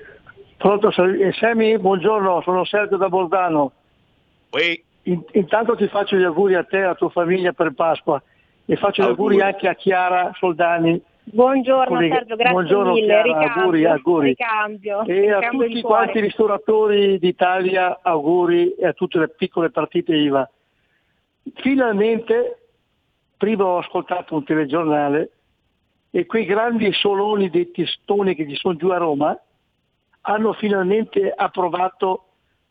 Pronto Sammy, buongiorno, sono Sergio da Bordano. Ehi. Intanto ti faccio gli auguri a te e alla tua famiglia per Pasqua e faccio auguri. Gli auguri anche a Chiara Soldani. Buongiorno Sergio, grazie buongiorno, mille, Chiara, ricambio, auguri, auguri. Ricambio, e ricambio a tutti quanti i ristoratori d'Italia auguri e a tutte le piccole partite I V A. Finalmente, prima ho ascoltato un telegiornale e quei grandi soloni dei testoni che ci sono giù a Roma hanno finalmente approvato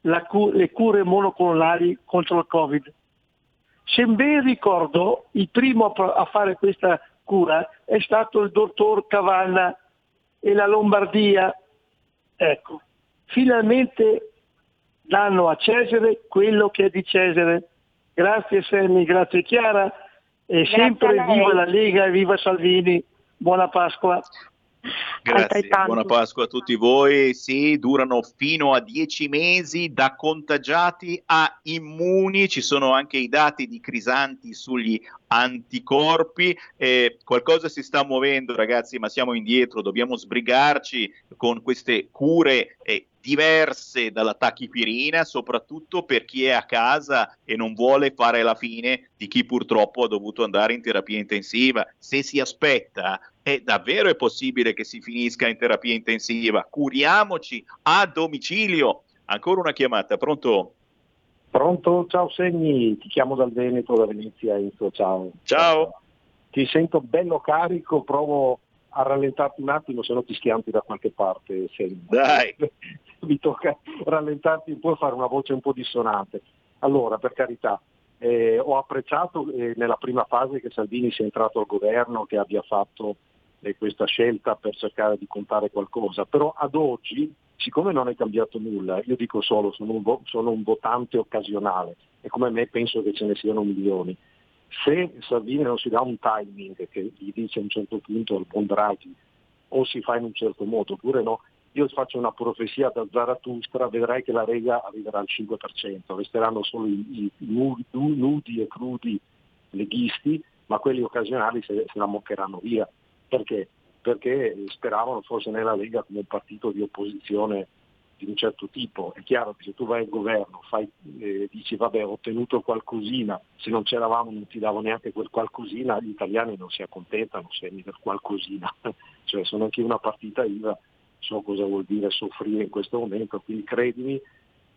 La cu- le cure monoclonali contro il Covid. Se ben ricordo, il primo a, pro- a fare questa cura è stato il dottor Cavanna e la Lombardia. Ecco, finalmente danno a Cesare quello che è di Cesare. Grazie Sammy, grazie Chiara e grazie sempre viva la Lega e viva Salvini. Buona Pasqua. Grazie, buona Pasqua a tutti voi. Sì, durano fino a dieci mesi da contagiati a immuni, ci sono anche i dati di Crisanti sugli anticorpi, eh, qualcosa si sta muovendo ragazzi, ma siamo indietro, dobbiamo sbrigarci con queste cure eh, diverse dalla tachipirina, soprattutto per chi è a casa e non vuole fare la fine di chi purtroppo ha dovuto andare in terapia intensiva. Se si aspetta, è davvero è possibile che si finisca in terapia intensiva, curiamoci a domicilio. Ancora una chiamata, pronto? Pronto, ciao Segni, ti chiamo dal Veneto, da Venezia, Enzo, ciao. Ciao. Ti sento bello carico, provo a rallentarti un attimo, se no ti schianti da qualche parte, Segni. Dai. Mi tocca rallentarti un po' e fare una voce un po' dissonante. Allora, per carità, eh, ho apprezzato eh, nella prima fase che Salvini sia entrato al governo, che abbia fatto eh, questa scelta per cercare di contare qualcosa, però ad oggi, siccome non è cambiato nulla, io dico solo, sono un, vo- sono un votante occasionale e come me penso che ce ne siano milioni. Se Salvini non si dà un timing che gli dice a un certo punto al buon Draghi, o si fa in un certo modo oppure no, io faccio una profezia da Zarathustra, vedrai che la Lega arriverà al cinque per cento, resteranno solo i, i nudi, nudi e crudi leghisti, ma quelli occasionali se, se la moccheranno via. Perché? Perché speravano forse nella Lega come un partito di opposizione di un certo tipo. È chiaro che se tu vai al governo fai, eh, dici vabbè ho ottenuto qualcosina, se non c'eravamo non ti davo neanche quel qualcosina, gli italiani non si accontentano segni per qualcosina, cioè sono anche una partita I V A, so cosa vuol dire soffrire in questo momento, quindi credimi,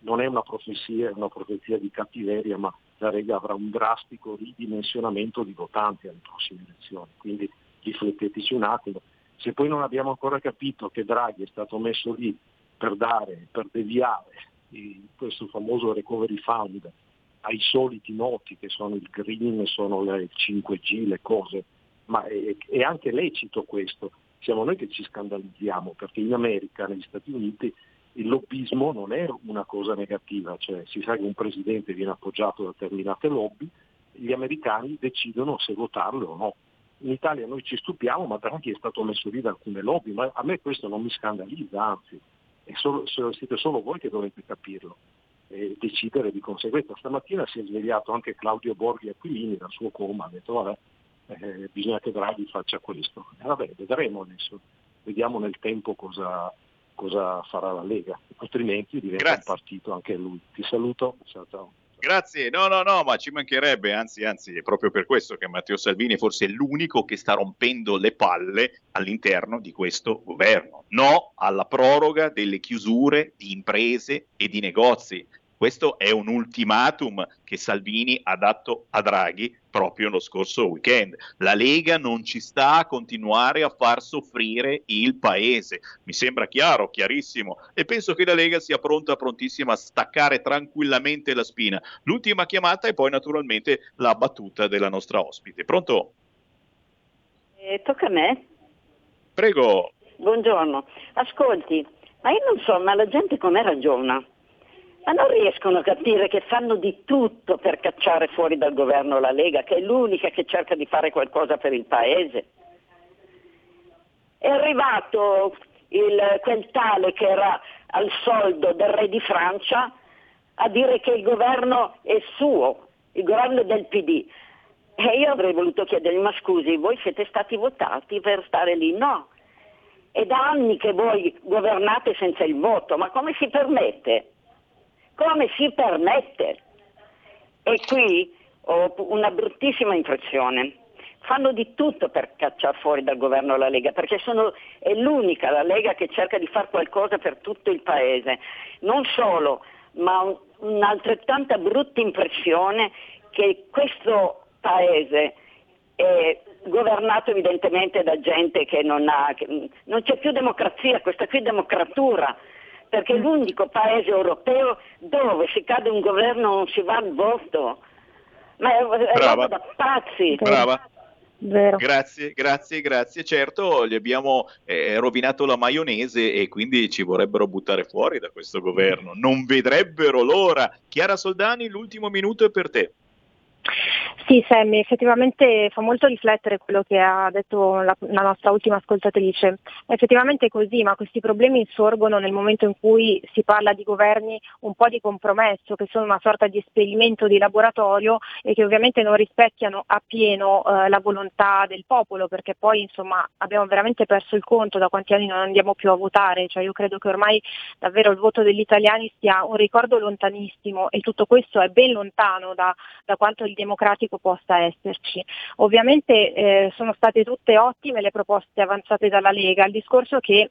non è una profezia, è una profezia di cattiveria, ma la Lega avrà un drastico ridimensionamento di votanti alle prossime elezioni, quindi rifletteteci un attimo. Se poi non abbiamo ancora capito che Draghi è stato messo lì per dare, per deviare questo famoso recovery fund ai soliti noti che sono il green, sono le cinque G, le cose, ma è, è anche lecito questo, siamo noi che ci scandalizziamo perché in America, negli Stati Uniti, il lobbismo non è una cosa negativa, cioè si sa che un presidente viene appoggiato da determinate lobby, gli americani decidono se votarlo o no. In Italia noi ci stupiamo, ma Draghi è stato messo lì da alcune lobby, ma a me questo non mi scandalizza, anzi, è solo, siete solo voi che dovete capirlo e decidere di conseguenza. Stamattina si è svegliato anche Claudio Borghi Aquilini dal suo coma, ha detto vabbè, eh, bisogna che Draghi faccia questo. Eh, vabbè, vedremo adesso, vediamo nel tempo cosa, cosa farà la Lega, altrimenti diventa Grazie. Un partito anche lui. Ti saluto, ciao ciao. Grazie, no no no, ma ci mancherebbe, anzi anzi è proprio per questo che Matteo Salvini è forse l'unico che sta rompendo le palle all'interno di questo governo. No alla proroga delle chiusure di imprese e di negozi. Questo è un ultimatum che Salvini ha dato a Draghi proprio lo scorso weekend. La Lega non ci sta a continuare a far soffrire il paese. Mi sembra chiaro, chiarissimo. E penso che la Lega sia pronta, prontissima a staccare tranquillamente la spina. L'ultima chiamata e poi naturalmente la battuta della nostra ospite. Pronto? Eh, tocca a me. Prego. Buongiorno. Ascolti, ma io non so, ma la gente come ragiona? Ma non riescono a capire che fanno di tutto per cacciare fuori dal governo la Lega, che è l'unica che cerca di fare qualcosa per il paese. È arrivato il, quel tale che era al soldo del re di Francia a dire che il governo è suo, il governo è del P D. E io avrei voluto chiedergli, ma scusi, voi siete stati votati per stare lì? No. È da anni che voi governate senza il voto, ma come si permette? Come si permette? E qui ho una bruttissima impressione. Fanno di tutto per cacciare fuori dal governo la Lega, perché sono, è l'unica la Lega che cerca di fare qualcosa per tutto il paese. Non solo, ma un, un'altrettanta brutta impressione che questo paese è governato evidentemente da gente che non ha... Che, non c'è più democrazia, questa qui è democratura. Perché è l'unico paese europeo dove se cade un governo non si va al voto. Ma è, è roba da pazzi. Brava. Vero. Grazie, grazie, grazie. Certo, gli abbiamo eh, rovinato la maionese e quindi ci vorrebbero buttare fuori da questo governo. Non vedrebbero l'ora. Chiara Soldani, l'ultimo minuto è per te. Sì, Sammy, effettivamente fa molto riflettere quello che ha detto la, la nostra ultima ascoltatrice. Effettivamente è così, ma questi problemi sorgono nel momento in cui si parla di governi un po' di compromesso, che sono una sorta di esperimento di laboratorio e che ovviamente non rispecchiano appieno eh, la volontà del popolo, perché poi insomma abbiamo veramente perso il conto da quanti anni non andiamo più a votare. Cioè io credo che ormai davvero il voto degli italiani sia un ricordo lontanissimo, e tutto questo è ben lontano da, da quanto il democratico possa esserci. Ovviamente eh, sono state tutte ottime le proposte avanzate dalla Lega. Il discorso che,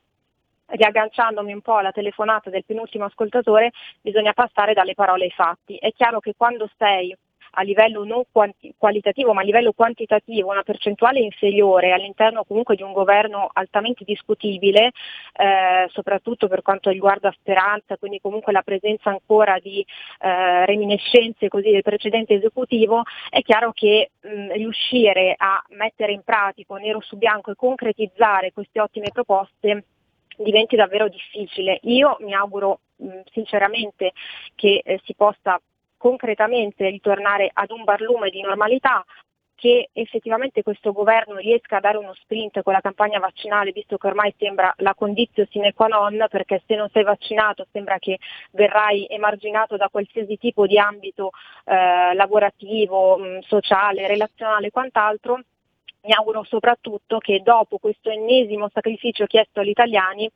riagganciandomi un po' alla telefonata del penultimo ascoltatore, bisogna passare dalle parole ai fatti. È chiaro che quando sei a livello non quanti- qualitativo ma a livello quantitativo una percentuale inferiore all'interno comunque di un governo altamente discutibile, eh, soprattutto per quanto riguarda Speranza, quindi comunque la presenza ancora di eh, reminiscenze così del precedente esecutivo, è chiaro che mh, riuscire a mettere in pratico nero su bianco e concretizzare queste ottime proposte diventi davvero difficile. Io mi auguro mh, sinceramente che eh, si possa concretamente ritornare ad un barlume di normalità, che effettivamente questo governo riesca a dare uno sprint con la campagna vaccinale, visto che ormai sembra la condizio sine qua non, perché se non sei vaccinato sembra che verrai emarginato da qualsiasi tipo di ambito eh, lavorativo, mh, sociale, relazionale e quant'altro. Mi auguro soprattutto che dopo questo ennesimo sacrificio chiesto agli italiani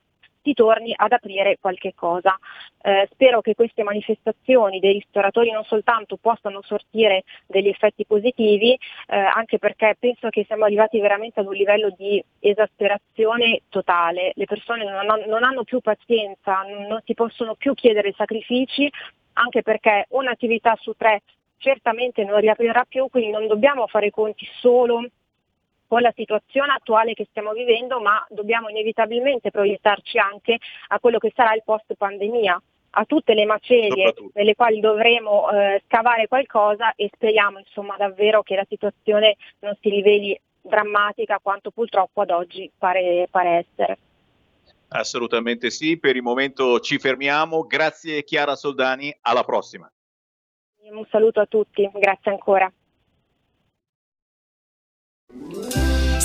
si torni ad aprire qualche cosa. Eh, spero che queste manifestazioni dei ristoratori non soltanto possano sortire degli effetti positivi, eh, anche perché penso che siamo arrivati veramente ad un livello di esasperazione totale. Le persone non, ha, non hanno più pazienza, non si possono più chiedere sacrifici, anche perché un'attività su tre certamente non riaprirà più, quindi non dobbiamo fare i conti solo con la situazione attuale che stiamo vivendo, ma dobbiamo inevitabilmente proiettarci anche a quello che sarà il post pandemia, a tutte le macerie nelle quali dovremo eh, scavare qualcosa, e speriamo insomma davvero che la situazione non si riveli drammatica quanto purtroppo ad oggi pare, pare essere. Assolutamente sì, per il momento ci fermiamo. Grazie Chiara Soldani, alla prossima. Un saluto a tutti, grazie ancora.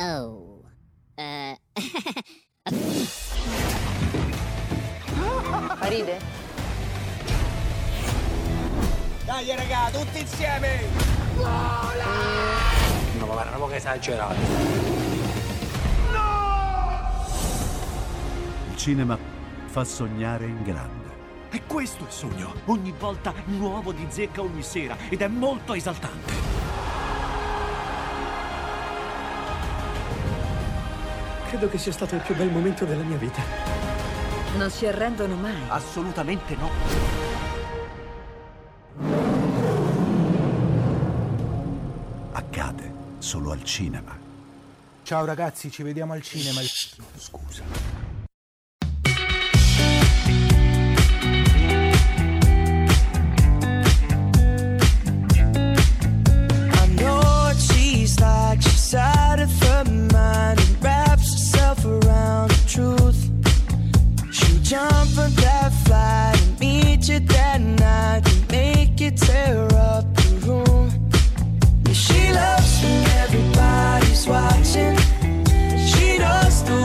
Oh. Uh. Ride? Dai raga, tutti insieme! Vola! No, ma guarda, che esagerato! No! Il cinema fa sognare in grande. E questo è il sogno, ogni volta nuovo di zecca ogni sera, ed è molto esaltante. Credo che sia stato il più bel momento della mia vita. Non si arrendono mai. Assolutamente no. Accade solo al cinema. Ciao ragazzi, ci vediamo al cinema. Shh, scusa. I know she's like she's out of her mind. Around the truth, she'll jump from that flight and meet you that night and make you tear up the room. Yeah, she loves when everybody's watching. She knows the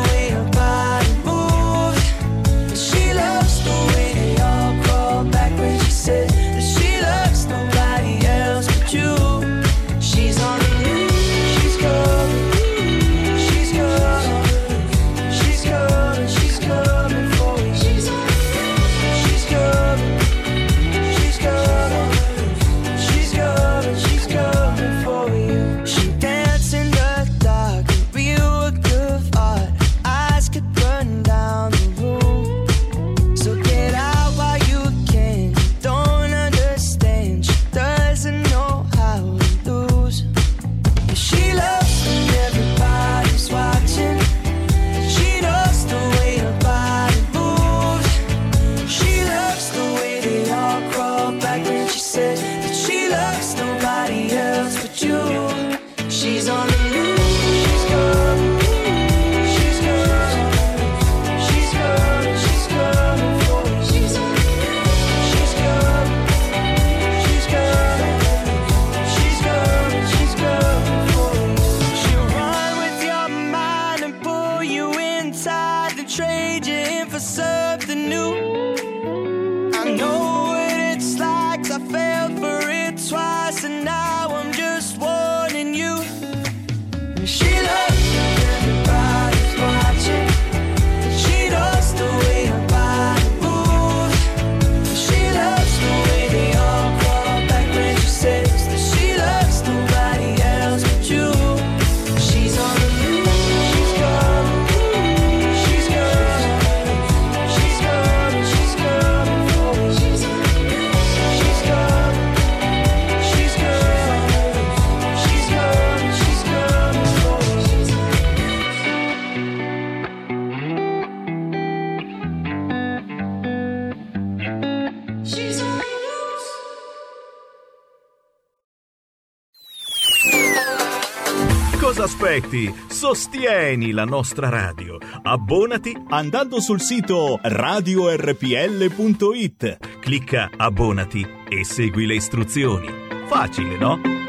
aspetti, sostieni la nostra radio. Abbonati andando sul sito radio erre pi elle punto it. Clicca abbonati e segui le istruzioni. Facile, no?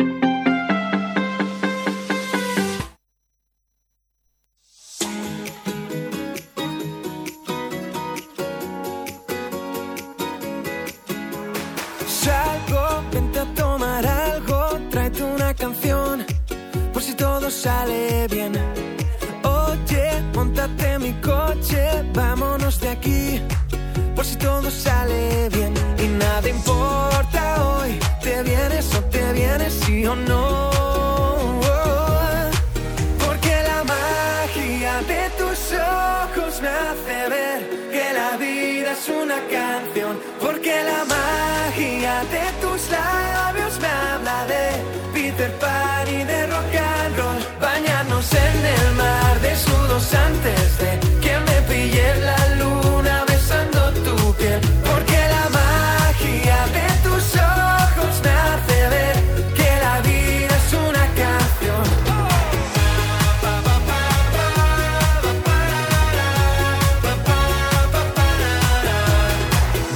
Sale bien. Oye, montate en mi coche, vámonos de aquí, por si todo sale bien. Y nada importa hoy, te vienes o te vienes, sí o no. Porque la magia de tus ojos me hace ver que la vida es una canción. Porque la magia de tus labios me habla de Peter Pan y de rock and roll. Bañarnos en el mar desnudos antes de que me pille la luna besando tu piel. Porque la magia de tus ojos me hace ver que la vida es una canción.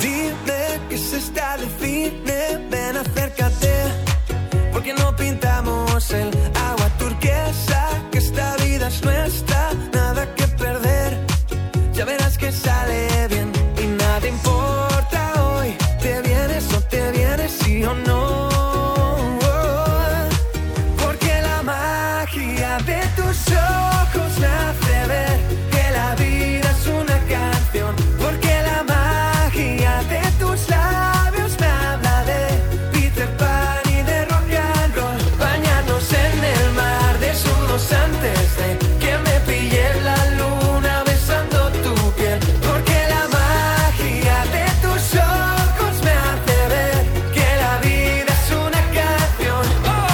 Dime que se está de cine, ven acércate, porque no pintamos el agua turquesa, que esta vida es nuestra, nada que perder, ya verás que sale bien. Y nada importa hoy, te vienes o te vienes, sí o no. Porque la magia de tus ojos me hace ver que la vida es una canción. Porque la magia de tus labios me habla de Peter Pan y de rock and roll. Bañarnos en el mar desnudos antes de que me pille la luna besando tu piel. Porque la magia de tus ojos me hace ver que la vida es una canción. Oh.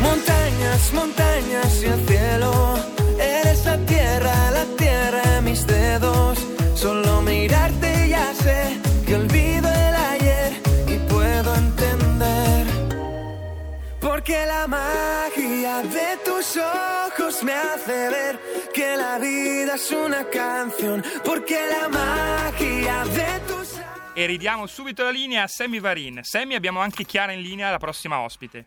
Montañas, montañas y el cielo, eres la tierra, la tierra en mis dedos. Solo mirarte ya sé que olvido el ayer y puedo entender. Porque la magia de tus ojos me hace ver que la vida es una canción. Porque la magia de tus ojos. E ridiamo subito la linea a Sammy Varin. Sammy, abbiamo anche Chiara in linea, la prossima ospite.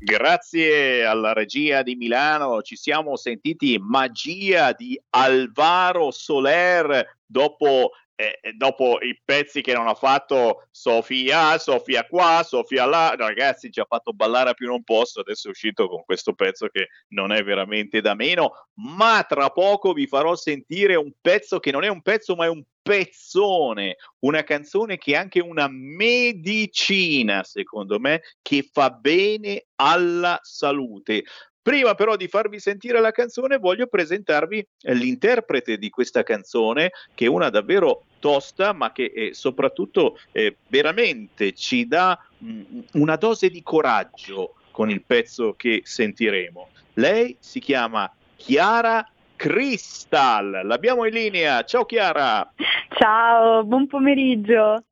Grazie alla regia di Milano, ci siamo sentiti Magia di Alvaro Soler dopo, eh, dopo i pezzi che non ha fatto Sofia, Sofia qua, Sofia là. Ragazzi, ci ha fatto ballare a più non posso, adesso è uscito con questo pezzo che non è veramente da meno, ma tra poco vi farò sentire un pezzo che non è un pezzo ma è un pezzone, una canzone che è anche una medicina, secondo me, che fa bene alla salute. Prima però di farvi sentire la canzone voglio presentarvi l'interprete di questa canzone, che è una davvero tosta, ma che eh, soprattutto eh, veramente ci dà mh, una dose di coraggio con il pezzo che sentiremo. Lei si chiama Chiara Crystal, l'abbiamo in linea. Ciao Chiara. Ciao, buon pomeriggio.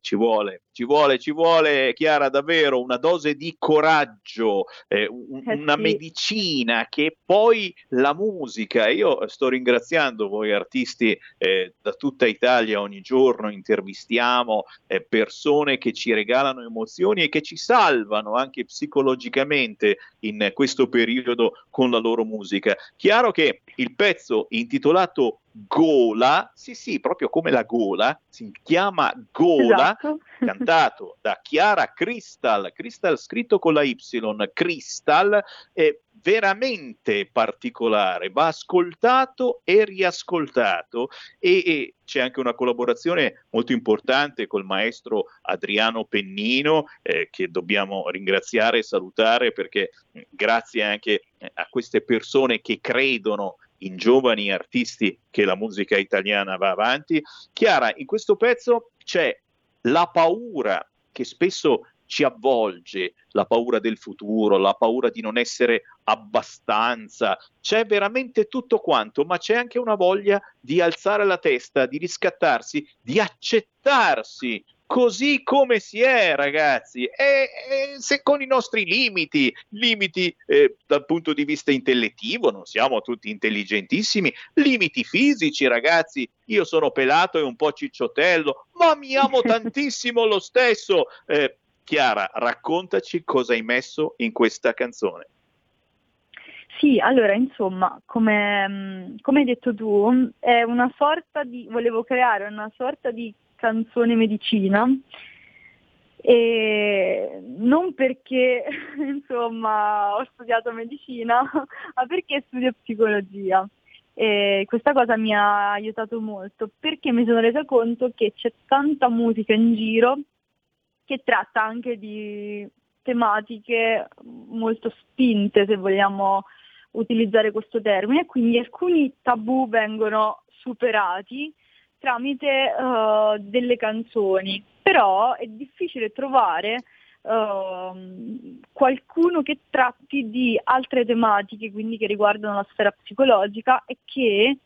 Ci vuole, ci vuole, ci vuole Chiara, davvero una dose di coraggio, eh, un, eh sì. una medicina che poi la musica. Io sto ringraziando voi artisti eh, da tutta Italia, ogni giorno intervistiamo eh, persone che ci regalano emozioni e che ci salvano anche psicologicamente in questo periodo con la loro musica. Chiaro che il pezzo intitolato Gola, sì sì, proprio come la gola, si chiama Gola, esatto. Cantato da Chiara Crystal, Crystal scritto con la Y, Crystal, è veramente particolare, va ascoltato e riascoltato, e, e c'è anche una collaborazione molto importante col maestro Adriano Pennino, eh, che dobbiamo ringraziare e salutare, perché mh, grazie anche eh, a queste persone che credono in giovani artisti che la musica italiana va avanti. Chiara, in questo pezzo c'è la paura che spesso ci avvolge, la paura del futuro, la paura di non essere abbastanza, c'è veramente tutto quanto, ma c'è anche una voglia di alzare la testa, di riscattarsi, di accettarsi così come si è, ragazzi, e, e se con i nostri limiti, limiti eh, dal punto di vista intellettivo, non siamo tutti intelligentissimi, limiti fisici, ragazzi, io sono pelato e un po' cicciottello, ma mi amo tantissimo lo stesso. Eh, Chiara, raccontaci cosa hai messo in questa canzone. Sì, allora, insomma, come, come hai detto tu, è una sorta di, volevo creare una sorta di canzone medicina, e non perché insomma ho studiato medicina, ma perché studio psicologia, e questa cosa mi ha aiutato molto, perché mi sono resa conto che c'è tanta musica in giro che tratta anche di tematiche molto spinte, se vogliamo utilizzare questo termine, quindi alcuni tabù vengono superati tramite uh, delle canzoni, però è difficile trovare uh, qualcuno che tratti di altre tematiche, quindi che riguardano la sfera psicologica e che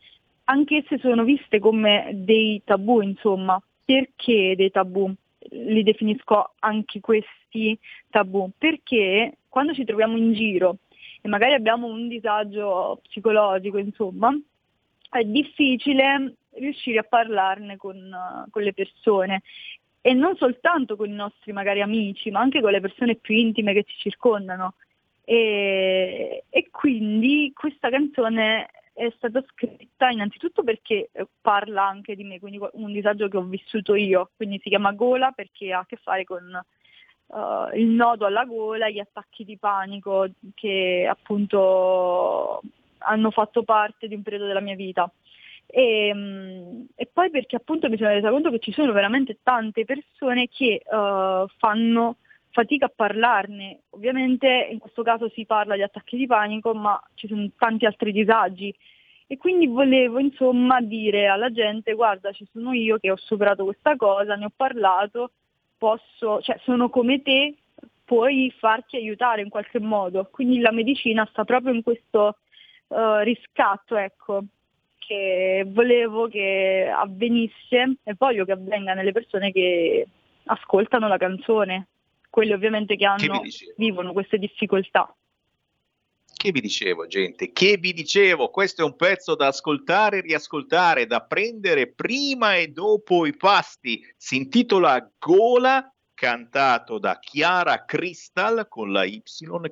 anche se sono viste come dei tabù, insomma, perché dei tabù? Li definisco anche questi tabù, perché quando ci troviamo in giro e magari abbiamo un disagio psicologico, insomma, è difficile riuscire a parlarne con, con le persone, e non soltanto con i nostri magari amici, ma anche con le persone più intime che ci circondano, e, e quindi questa canzone è stata scritta innanzitutto perché parla anche di me, quindi un disagio che ho vissuto io, quindi si chiama gola perché ha a che fare con uh, il nodo alla gola, gli attacchi di panico che appunto hanno fatto parte di un periodo della mia vita. E, e poi perché appunto mi sono resa conto che ci sono veramente tante persone che uh, fanno fatica a parlarne. Ovviamente in questo caso si parla di attacchi di panico, ma ci sono tanti altri disagi, e quindi volevo insomma dire alla gente: guarda, ci sono io che ho superato questa cosa, ne ho parlato, posso, cioè sono come te, puoi farti aiutare in qualche modo. Quindi la medicina sta proprio in questo uh, riscatto, ecco, che volevo che avvenisse e voglio che avvenga nelle persone che ascoltano la canzone, quelle ovviamente che hanno, che vivono queste difficoltà. Che vi dicevo, gente, che vi dicevo, questo è un pezzo da ascoltare e riascoltare, da prendere prima e dopo i pasti, si intitola Gola, cantato da Chiara Crystal con la Y,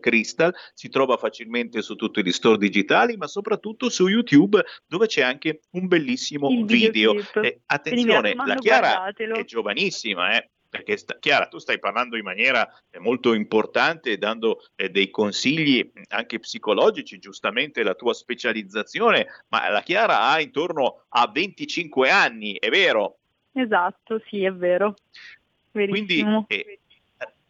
Crystal, si trova facilmente su tutti gli store digitali, ma soprattutto su YouTube, dove c'è anche un bellissimo il video. Eh, attenzione, la Chiara guardatelo. È giovanissima, eh? Perché sta, Chiara, tu stai parlando in maniera molto importante, dando eh, dei consigli anche psicologici, giustamente la tua specializzazione, ma la Chiara ha intorno a venticinque anni, è vero? Esatto, sì, è vero. Verissimo. Quindi eh,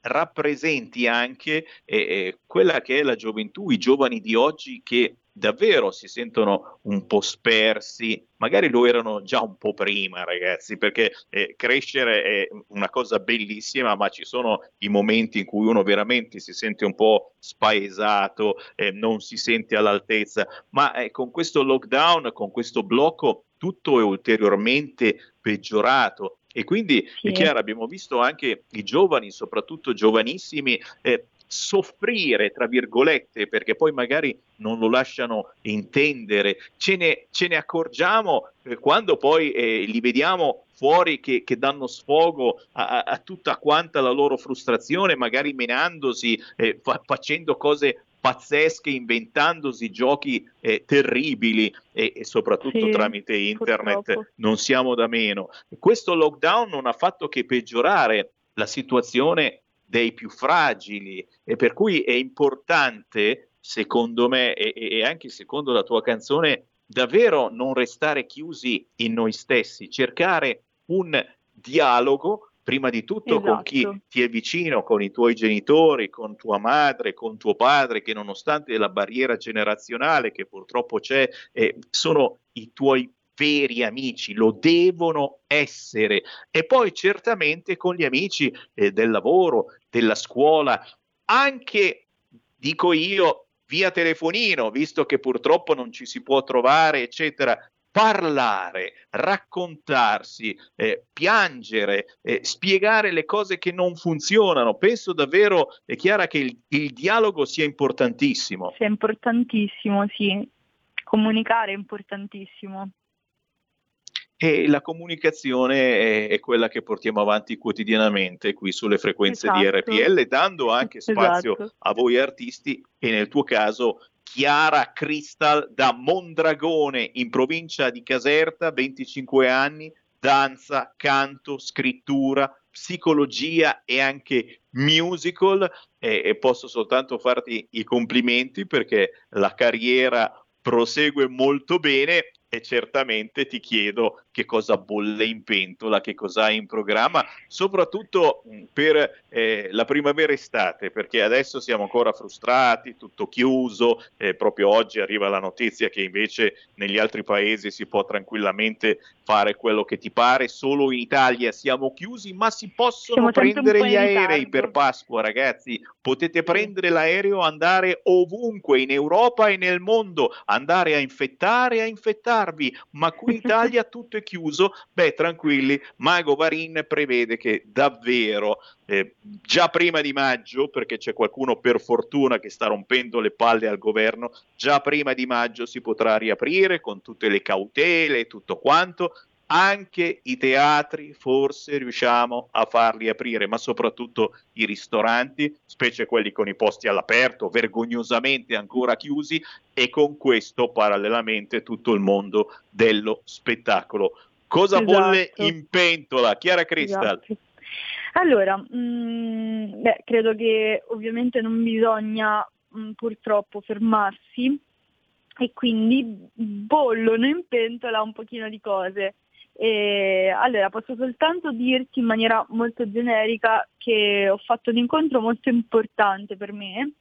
rappresenti anche eh, quella che è la gioventù, i giovani di oggi che davvero si sentono un po' spersi, magari lo erano già un po' prima, ragazzi, perché eh, crescere è una cosa bellissima, ma ci sono i momenti in cui uno veramente si sente un po' spaesato, eh, non si sente all'altezza, ma eh, con questo lockdown, con questo blocco, tutto è ulteriormente peggiorato. E quindi, sì. Chiara, abbiamo visto anche i giovani, soprattutto giovanissimi, eh, soffrire, tra virgolette, perché poi magari non lo lasciano intendere. Ce ne, ce ne accorgiamo eh, quando poi eh, li vediamo fuori che, che danno sfogo a, a tutta quanta la loro frustrazione, magari menandosi, eh, fa, facendo cose pazzesche, inventandosi giochi eh, terribili e, e soprattutto sì, tramite internet purtroppo. Non siamo da meno. Questo lockdown non ha fatto che peggiorare la situazione dei più fragili, e per cui è importante, secondo me e, e anche secondo la tua canzone, davvero non restare chiusi in noi stessi, cercare un dialogo prima di tutto, esatto, con chi ti è vicino, con i tuoi genitori, con tua madre, con tuo padre, che nonostante la barriera generazionale che purtroppo c'è, eh, sono i tuoi veri amici, lo devono essere. E poi certamente con gli amici eh, del lavoro, della scuola, anche, dico io, via telefonino, visto che purtroppo non ci si può trovare, eccetera. Parlare, raccontarsi, eh, piangere, eh, spiegare le cose che non funzionano. Penso davvero, è Chiara, che il, il dialogo sia importantissimo. Sì, è importantissimo, sì. Comunicare è importantissimo. E la comunicazione è, è quella che portiamo avanti quotidianamente qui sulle frequenze, esatto, di R P L, dando anche spazio, esatto, a voi artisti e nel tuo caso Chiara Crystal da Mondragone in provincia di Caserta, venticinque anni, danza, canto, scrittura, psicologia e anche musical, e, e posso soltanto farti i complimenti perché la carriera prosegue molto bene. E certamente ti chiedo che cosa bolle in pentola, che cosa hai in programma, soprattutto per eh, la primavera-estate, perché adesso siamo ancora frustrati, tutto chiuso, eh, proprio oggi arriva la notizia che invece negli altri paesi si può tranquillamente fare quello che ti pare, solo in Italia siamo chiusi, ma si possono prendere gli aerei per Pasqua, ragazzi, potete prendere l'aereo, andare ovunque, in Europa e nel mondo, andare a infettare, a infettare, ma qui in Italia tutto è chiuso. Beh, tranquilli, Mago Varin prevede che davvero eh, già prima di maggio, perché c'è qualcuno per fortuna che sta rompendo le palle al governo, già prima di maggio si potrà riaprire con tutte le cautele e tutto quanto. Anche i teatri forse riusciamo a farli aprire, ma soprattutto i ristoranti, specie quelli con i posti all'aperto, vergognosamente ancora chiusi, e con questo parallelamente tutto il mondo dello spettacolo. Cosa, esatto, bolle in pentola, Chiara Crystal? Esatto. Allora, mh, beh, credo che ovviamente non bisogna mh, purtroppo fermarsi, e quindi bollono in pentola un pochino di cose. E allora posso soltanto dirti in maniera molto generica che ho fatto un incontro molto importante per me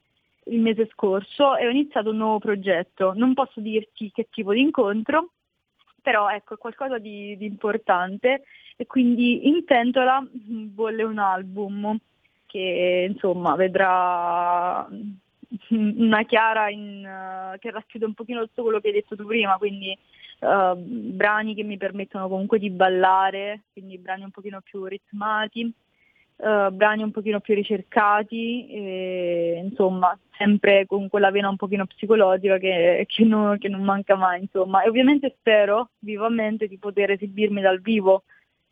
il mese scorso e ho iniziato un nuovo progetto. Non posso dirti che tipo di incontro, però ecco, è qualcosa di, di importante, e quindi in pentola bolle un album che insomma vedrà una Chiara in, uh, che racchiude un pochino tutto quello che hai detto tu prima, quindi Uh, brani che mi permettono comunque di ballare, quindi brani un pochino più ritmati, uh, brani un pochino più ricercati, e, insomma, sempre con quella vena un pochino psicologica che, che, non, che non manca mai, insomma. E ovviamente spero vivamente di poter esibirmi dal vivo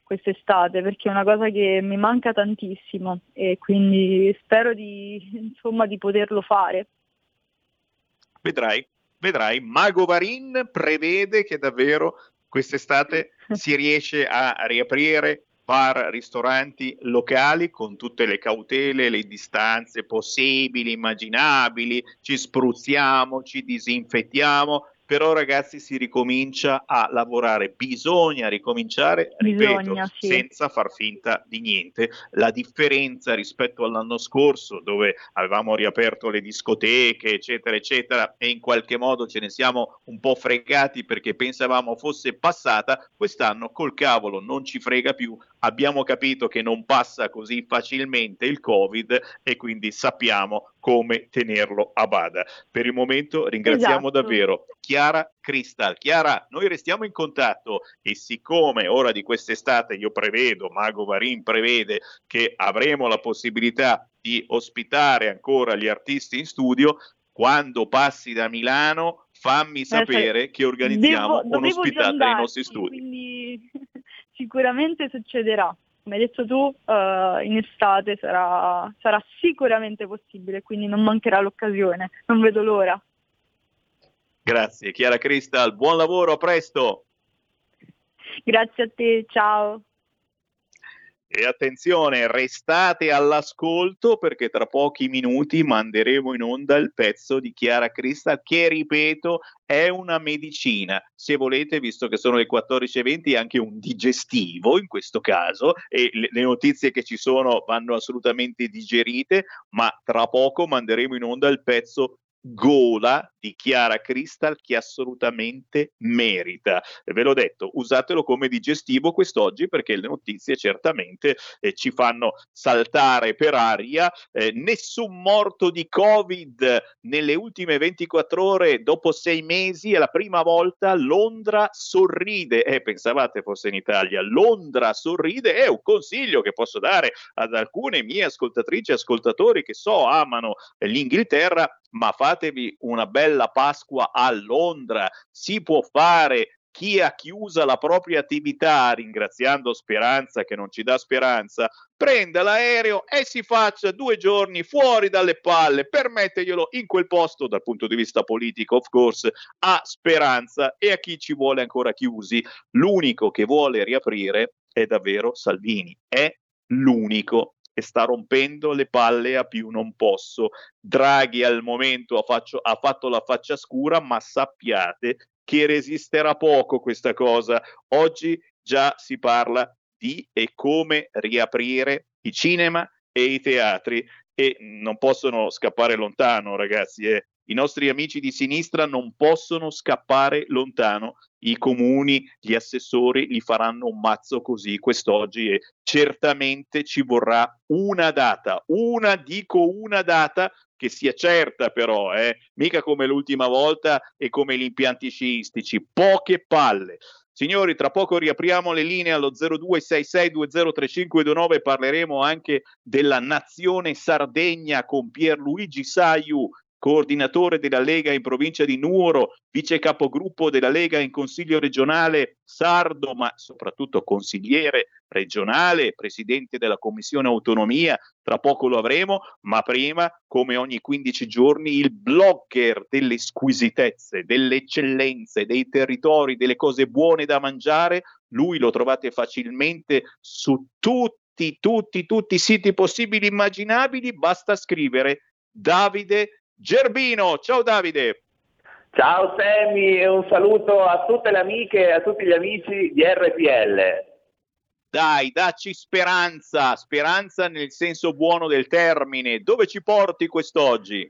quest'estate, perché è una cosa che mi manca tantissimo, e quindi spero di, insomma, di poterlo fare. Vedrai. Vedrai, Mago Varin prevede che davvero quest'estate si riesce a riaprire bar, ristoranti, locali, con tutte le cautele, le distanze possibili, immaginabili, ci spruzziamo, ci disinfettiamo, però ragazzi si ricomincia a lavorare, bisogna ricominciare, ripeto, bisogna, sì, senza far finta di niente. La differenza rispetto all'anno scorso, dove avevamo riaperto le discoteche, eccetera, eccetera, e in qualche modo ce ne siamo un po' fregati perché pensavamo fosse passata, quest'anno col cavolo non ci frega più, abbiamo capito che non passa così facilmente il Covid e quindi sappiamo come tenerlo a bada. Per il momento ringraziamo, esatto, davvero Chiara Crystal. Chiara, noi restiamo in contatto, e siccome ora di quest'estate io prevedo, Mago Varin prevede che avremo la possibilità di ospitare ancora gli artisti in studio, quando passi da Milano fammi sapere, eh, che organizziamo devo, un'ospitata andare, nei nostri studi. Quindi sicuramente succederà. Come hai detto tu, uh, in estate sarà, sarà sicuramente possibile, quindi non mancherà l'occasione, non vedo l'ora. Grazie Chiara Crystal, buon lavoro, a presto! Grazie a te, ciao! E attenzione, restate all'ascolto perché tra pochi minuti manderemo in onda il pezzo di Chiara Crystal che, ripeto, è una medicina. Se volete, visto che sono le quattordici e venti, anche un digestivo in questo caso, e le, le notizie che ci sono vanno assolutamente digerite, ma tra poco manderemo in onda il pezzo gola di Chiara Crystal che assolutamente merita. Ve l'ho detto, usatelo come digestivo quest'oggi, perché le notizie certamente eh, ci fanno saltare per aria. Eh, nessun morto di Covid nelle ultime ventiquattro ore dopo sei mesi, è la prima volta. Londra sorride, eh, pensavate fosse in Italia, Londra sorride, è un consiglio che posso dare ad alcune mie ascoltatrici e ascoltatori che so amano l'Inghilterra, ma fatevi una bella Pasqua a Londra, si può fare. Chi ha chiusa la propria attività, ringraziando Speranza che non ci dà speranza, prenda l'aereo e si faccia due giorni fuori dalle palle, permetteglielo in quel posto, dal punto di vista politico of course, a Speranza e a chi ci vuole ancora chiusi. L'unico che vuole riaprire è davvero Salvini, è l'unico, e sta rompendo le palle a più non posso. Draghi al momento ha, faccio, ha fatto la faccia scura, ma sappiate che resisterà poco questa cosa. Oggi già si parla di e come riaprire i cinema e i teatri, e non possono scappare lontano, ragazzi. Eh. I nostri amici di sinistra non possono scappare lontano. I comuni, gli assessori li faranno un mazzo così quest'oggi, e certamente ci vorrà una data, una, dico una data, che sia certa però, eh? Mica come l'ultima volta e come gli impianti sciistici, poche palle. Signori, tra poco riapriamo le linee allo zero due sei sei due zero tre cinque due nove, parleremo anche della nazione Sardegna con Pierluigi Saiu, coordinatore della Lega in provincia di Nuoro, vice capogruppo della Lega in Consiglio regionale sardo, ma soprattutto consigliere regionale, presidente della Commissione Autonomia, tra poco lo avremo, ma prima, come ogni quindici giorni, il blogger delle squisitezze, delle eccellenze, dei territori, delle cose buone da mangiare. Lui lo trovate facilmente su tutti, tutti, tutti i siti possibili e immaginabili, basta scrivere Davide Gerbino. Ciao Davide. Ciao Sammy, e un saluto a tutte le amiche e a tutti gli amici di R P L. Dai, dacci speranza, speranza nel senso buono del termine. Dove ci porti quest'oggi?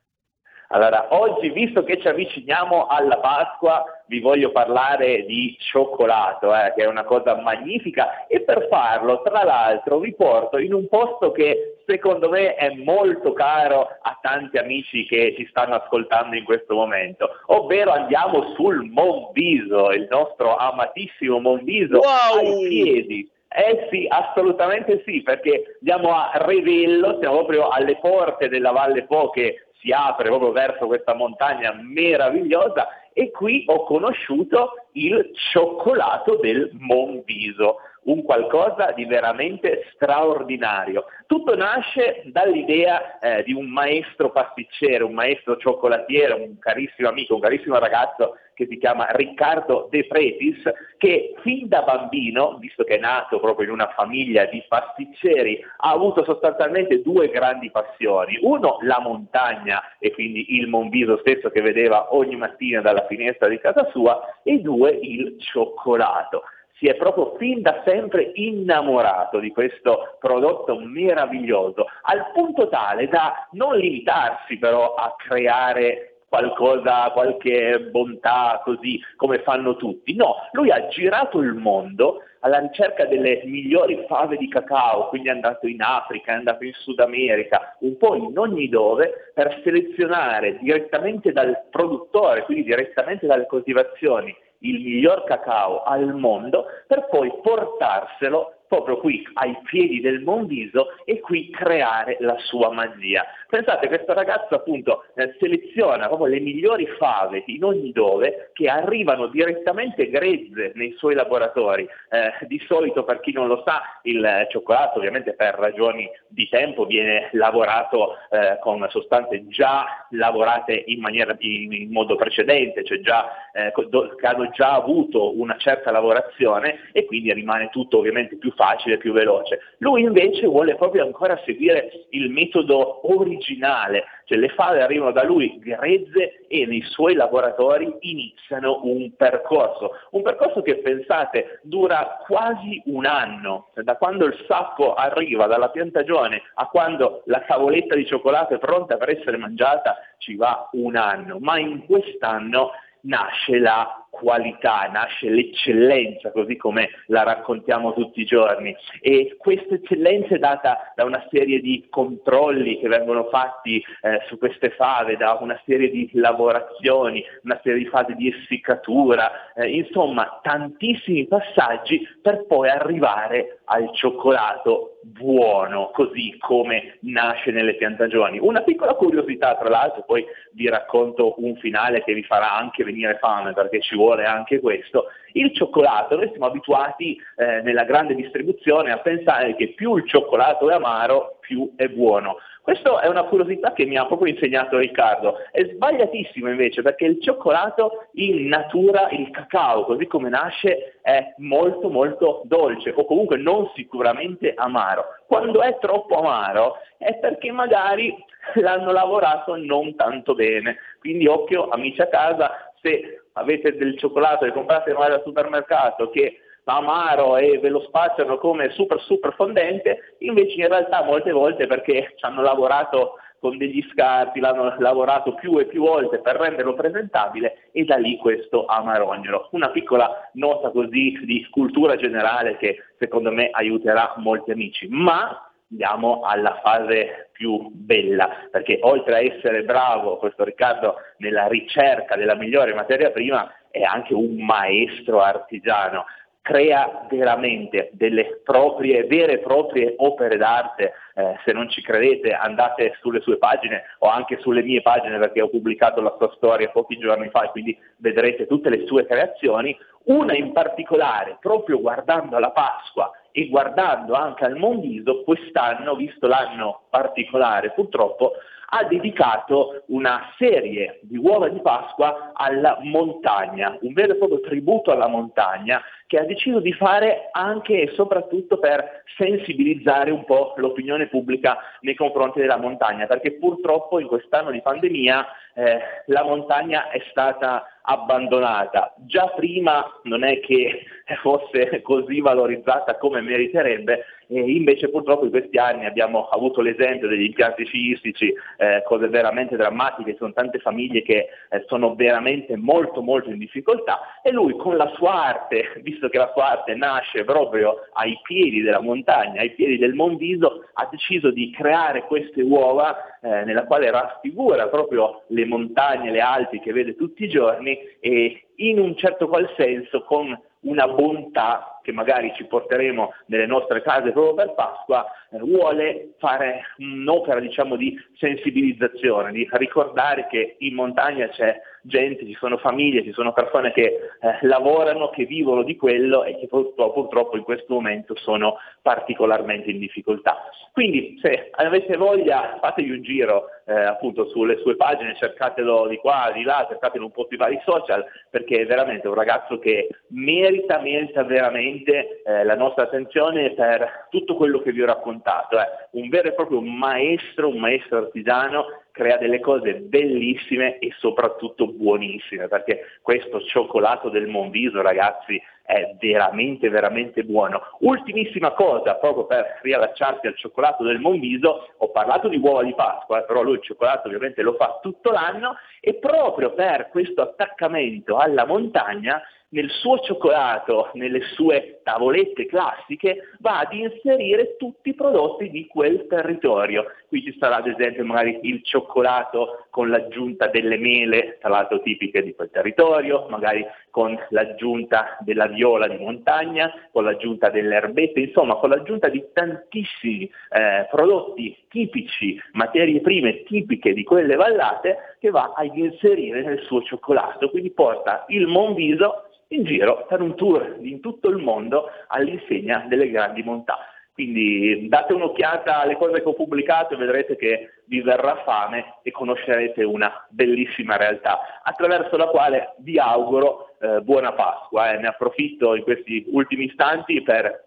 Allora, oggi, visto che ci avviciniamo alla Pasqua, vi voglio parlare di cioccolato, eh, che è una cosa magnifica, e per farlo, tra l'altro, vi porto in un posto che secondo me è molto caro a tanti amici che ci stanno ascoltando in questo momento, ovvero andiamo sul Monviso, il nostro amatissimo Monviso, wow! Ai piedi. Eh sì, assolutamente sì, perché andiamo a Revello, siamo proprio alle porte della Valle Po che si apre proprio verso questa montagna meravigliosa, e qui ho conosciuto il cioccolato del Monviso, un qualcosa di veramente straordinario. Tutto nasce dall'idea eh, di un maestro pasticcere, un maestro cioccolatiere, un carissimo amico, un carissimo ragazzo che si chiama Riccardo De Pretis, che fin da bambino, visto che è nato proprio in una famiglia di pasticceri, ha avuto sostanzialmente due grandi passioni. Uno, la montagna, e quindi il Monviso stesso che vedeva ogni mattina dalla finestra di casa sua, e due, il cioccolato. Si è proprio fin da sempre innamorato di questo prodotto meraviglioso, al punto tale da non limitarsi però a creare qualcosa, qualche bontà così come fanno tutti. No, lui ha girato il mondo alla ricerca delle migliori fave di cacao, quindi è andato in Africa, è andato in Sud America, un po' in ogni dove, per selezionare direttamente dal produttore, quindi direttamente dalle coltivazioni, il miglior cacao al mondo, per poi portarselo proprio qui ai piedi del Monviso e qui creare la sua magia. Pensate, questo ragazzo appunto eh, seleziona proprio le migliori fave in ogni dove, che arrivano direttamente grezze nei suoi laboratori. Eh, di solito, per chi non lo sa, il cioccolato ovviamente per ragioni di tempo viene lavorato eh, con sostanze già lavorate in maniera in, in modo precedente, cioè già eh, che hanno già avuto una certa lavorazione, e quindi rimane tutto ovviamente più facile, più veloce. Lui invece vuole proprio ancora seguire il metodo originale originale, cioè le fave arrivano da lui grezze e nei suoi laboratori iniziano un percorso, un percorso che pensate dura quasi un anno, da quando il sappo arriva dalla piantagione a quando la tavoletta di cioccolato è pronta per essere mangiata ci va un anno, ma in quest'anno nasce la qualità, nasce l'eccellenza così come la raccontiamo tutti i giorni, e questa eccellenza è data da una serie di controlli che vengono fatti eh, su queste fave, da una serie di lavorazioni, una serie di fasi di essiccatura, eh, insomma tantissimi passaggi per poi arrivare al cioccolato buono, così come nasce nelle piantagioni. Una piccola curiosità tra l'altro, poi vi racconto un finale che vi farà anche venire fame perché ci vuole anche questo. Il cioccolato, noi siamo abituati eh, nella grande distribuzione a pensare che più il cioccolato è amaro più è buono. Questa è una curiosità che mi ha proprio insegnato Riccardo, è sbagliatissimo invece, perché il cioccolato in natura, il cacao così come nasce, è molto molto dolce o comunque non sicuramente amaro. Quando è troppo amaro è perché magari l'hanno lavorato non tanto bene, quindi occhio amici a casa, se avete del cioccolato che comprate magari al supermercato che amaro e ve lo spaziano come super super fondente, invece in realtà molte volte perché ci hanno lavorato con degli scarti, l'hanno lavorato più e più volte per renderlo presentabile e da lì questo amarongelo. Una piccola nota così di cultura generale che secondo me aiuterà molti amici, ma andiamo alla fase più bella, perché oltre a essere bravo questo Riccardo nella ricerca della migliore materia prima è anche un maestro artigiano, crea veramente delle proprie, vere e proprie opere d'arte. Eh, se non ci credete andate sulle sue pagine o anche sulle mie pagine, perché ho pubblicato la sua storia pochi giorni fa e quindi vedrete tutte le sue creazioni. Una in particolare, proprio guardando alla Pasqua e guardando anche al Monviso, quest'anno, visto l'anno particolare purtroppo, ha dedicato una serie di uova di Pasqua alla montagna, un vero e proprio tributo alla montagna, che ha deciso di fare anche e soprattutto per sensibilizzare un po' l'opinione pubblica nei confronti della montagna, perché purtroppo in quest'anno di pandemia eh, la montagna è stata abbandonata. Già prima non è che fosse così valorizzata come meriterebbe, e invece purtroppo in questi anni abbiamo avuto l'esempio degli impianti sciistici, eh, cose veramente drammatiche, sono tante famiglie che eh, sono veramente molto molto in difficoltà, e lui con la sua arte, visto che la sua arte nasce proprio ai piedi della montagna, ai piedi del Monviso, ha deciso di creare queste uova eh, nella quale raffigura proprio le montagne, le Alpi che vede tutti i giorni, e in un certo qual senso con una bontà che magari ci porteremo nelle nostre case proprio per Pasqua, eh, vuole fare un'opera diciamo di sensibilizzazione, di ricordare che in montagna c'è gente, ci sono famiglie, ci sono persone che eh, lavorano, che vivono di quello e che purtroppo, purtroppo in questo momento sono particolarmente in difficoltà. Quindi se avete voglia fatevi un giro eh, appunto sulle sue pagine, cercatelo di qua, di là, cercatelo un po' sui vari social, perché è veramente un ragazzo che merita, merita veramente eh, la nostra attenzione per tutto quello che vi ho raccontato. Eh. Un vero e proprio maestro, un maestro artigiano, crea delle cose bellissime e soprattutto buonissime, perché questo cioccolato del Monviso, ragazzi, è veramente veramente buono. Ultimissima cosa, proprio per riallacciarsi al cioccolato del Monviso, ho parlato di uova di Pasqua, però lui il cioccolato ovviamente lo fa tutto l'anno, e proprio per questo attaccamento alla montagna, nel suo cioccolato, nelle sue tavolette classiche, va ad inserire tutti i prodotti di quel territorio. Qui ci sarà ad esempio magari il cioccolato con l'aggiunta delle mele, tra l'altro tipiche di quel territorio, magari con l'aggiunta della viola di montagna, con l'aggiunta delle erbette, insomma con l'aggiunta di tantissimi eh, prodotti tipici, materie prime tipiche di quelle vallate, che va ad inserire nel suo cioccolato. Quindi porta il Monviso in giro per un tour in tutto il mondo all'insegna delle grandi montà. Quindi date un'occhiata alle cose che ho pubblicato e vedrete che vi verrà fame e conoscerete una bellissima realtà attraverso la quale vi auguro eh, buona Pasqua. Eh. Ne approfitto in questi ultimi istanti per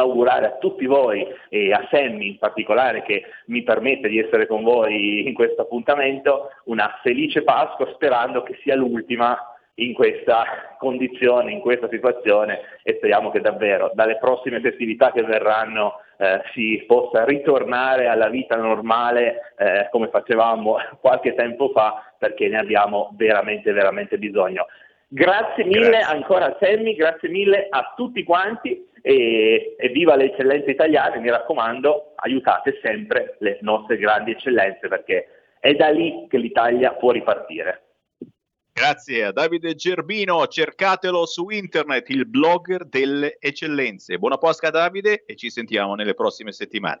augurare a tutti voi e a Sammy in particolare, che mi permette di essere con voi in questo appuntamento, una felice Pasqua, sperando che sia l'ultima in questa condizione, in questa situazione, e speriamo che davvero dalle prossime festività che verranno eh, si possa ritornare alla vita normale eh, come facevamo qualche tempo fa, perché ne abbiamo veramente veramente bisogno. Grazie mille grazie. ancora a Sammy, grazie mille a tutti quanti e, e viva le eccellenze italiane, mi raccomando, aiutate sempre le nostre grandi eccellenze, perché è da lì che l'Italia può ripartire. Grazie a Davide Gerbino, cercatelo su internet, il blogger delle eccellenze. Buona Pasqua Davide e ci sentiamo nelle prossime settimane.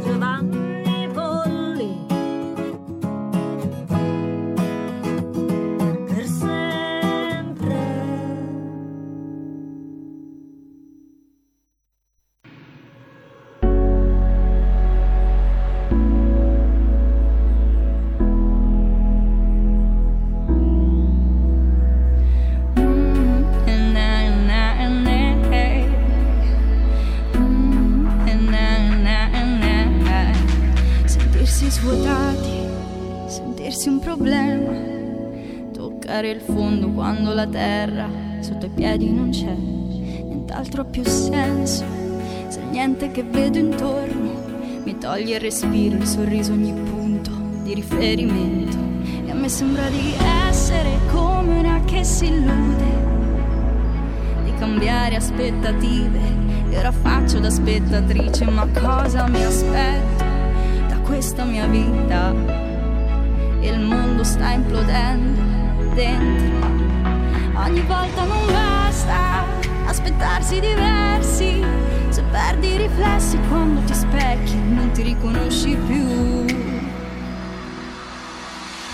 Giovanni Polli. Per sempre. Svuotati, sentirsi un problema, toccare il fondo quando la terra sotto i piedi non c'è, nient'altro ha più senso, se niente che vedo intorno mi toglie il respiro, il sorriso, ogni punto di riferimento, e a me sembra di essere come una che si illude, di cambiare aspettative, e ora faccio da spettatrice, ma cosa mi aspetto? Questa mia vita, il mondo sta implodendo dentro. Ogni volta non basta aspettarsi diversi. Se perdi i riflessi quando ti specchi, non ti riconosci più.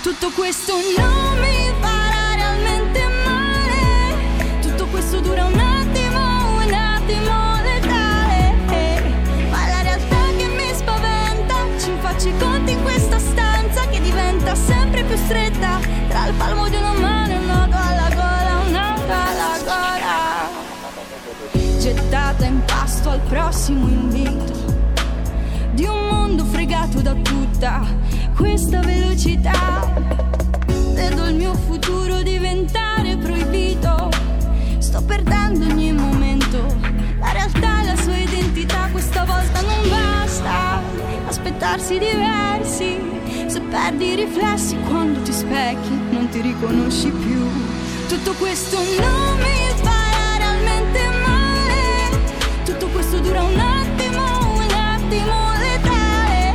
Tutto questo non mi farà realmente male. Tutto questo dura un attimo, un attimo. Ci conti in questa stanza che diventa sempre più stretta, tra il palmo di una mano e un nodo alla gola, un nodo alla gola, gettata in pasto al prossimo invito di un mondo fregato da tutta questa velocità. Vedo il mio futuro diventare proibito, sto perdendo ogni momento, la realtà e la sua identità. Questa volta non basta aspettarsi diversi, se perdi i riflessi quando ti specchi non ti riconosci più. Tutto questo non mi farà realmente male. Tutto questo dura un attimo, un attimo letale,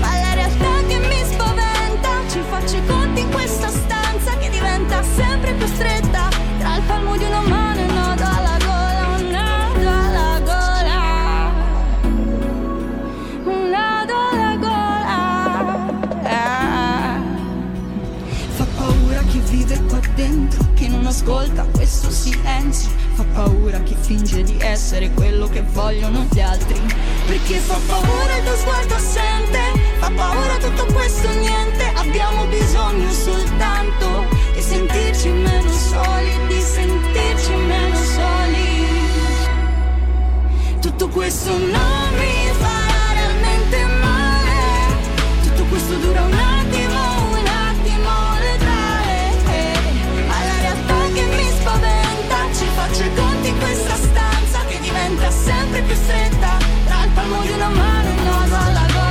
ma la realtà che mi spaventa, ci faccio i conti in questa stanza che diventa sempre più stretta, tra il palmo di una mano e un nodo alla gola, un nodo alla gola. Vive qua dentro, chi non ascolta questo silenzio, fa paura chi finge di essere quello che vogliono gli altri, perché fa paura il tuo sguardo assente, fa paura tutto questo niente, abbiamo bisogno soltanto di sentirci meno soli, di sentirci meno soli. Tutto questo non mi fa realmente male, tutto questo dura un attimo, un attimo letale, ma la realtà che mi spaventa, ci faccio i conti in questa stanza che diventa sempre più stretta, tra il palmo di una mano e un nodo alla gola.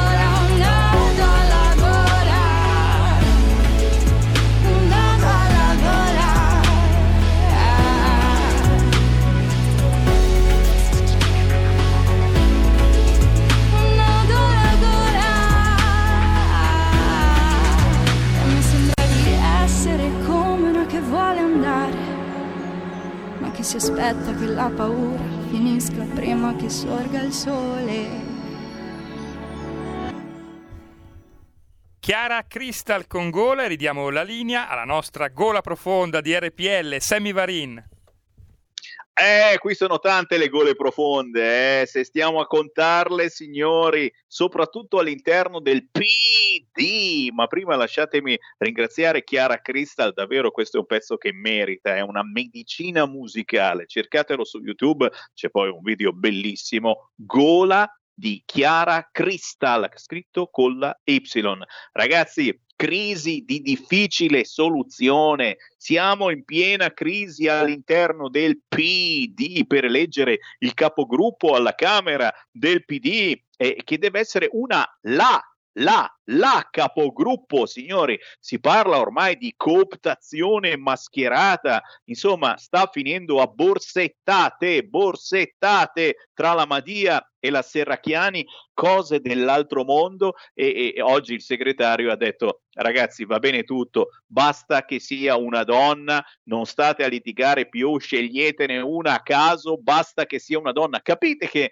Si aspetta che la paura finisca prima che sorga il sole. Chiara Crystal con Gola, e ridiamo la linea alla nostra gola profonda di R P L, Sammy Varin. Eh, qui sono tante le gole profonde, eh. Se stiamo a contarle, signori, soprattutto all'interno del P D. Ma prima lasciatemi ringraziare Chiara Crystal, davvero questo è un pezzo che merita, è una medicina musicale. Cercatelo su YouTube, c'è poi un video bellissimo, Gola di Chiara Crystal, scritto con la Y. Ragazzi, crisi di difficile soluzione, siamo in piena crisi all'interno del P D per eleggere il capogruppo alla Camera del P D, eh, che deve essere una la, la, la capogruppo, signori, si parla ormai di cooptazione mascherata, insomma sta finendo a borsettate, borsettate tra la Madia e la Serracchiani, cose dell'altro mondo, e, e oggi il segretario ha detto ragazzi va bene tutto, basta che sia una donna, non state a litigare più, sceglietene una a caso, basta che sia una donna, capite che,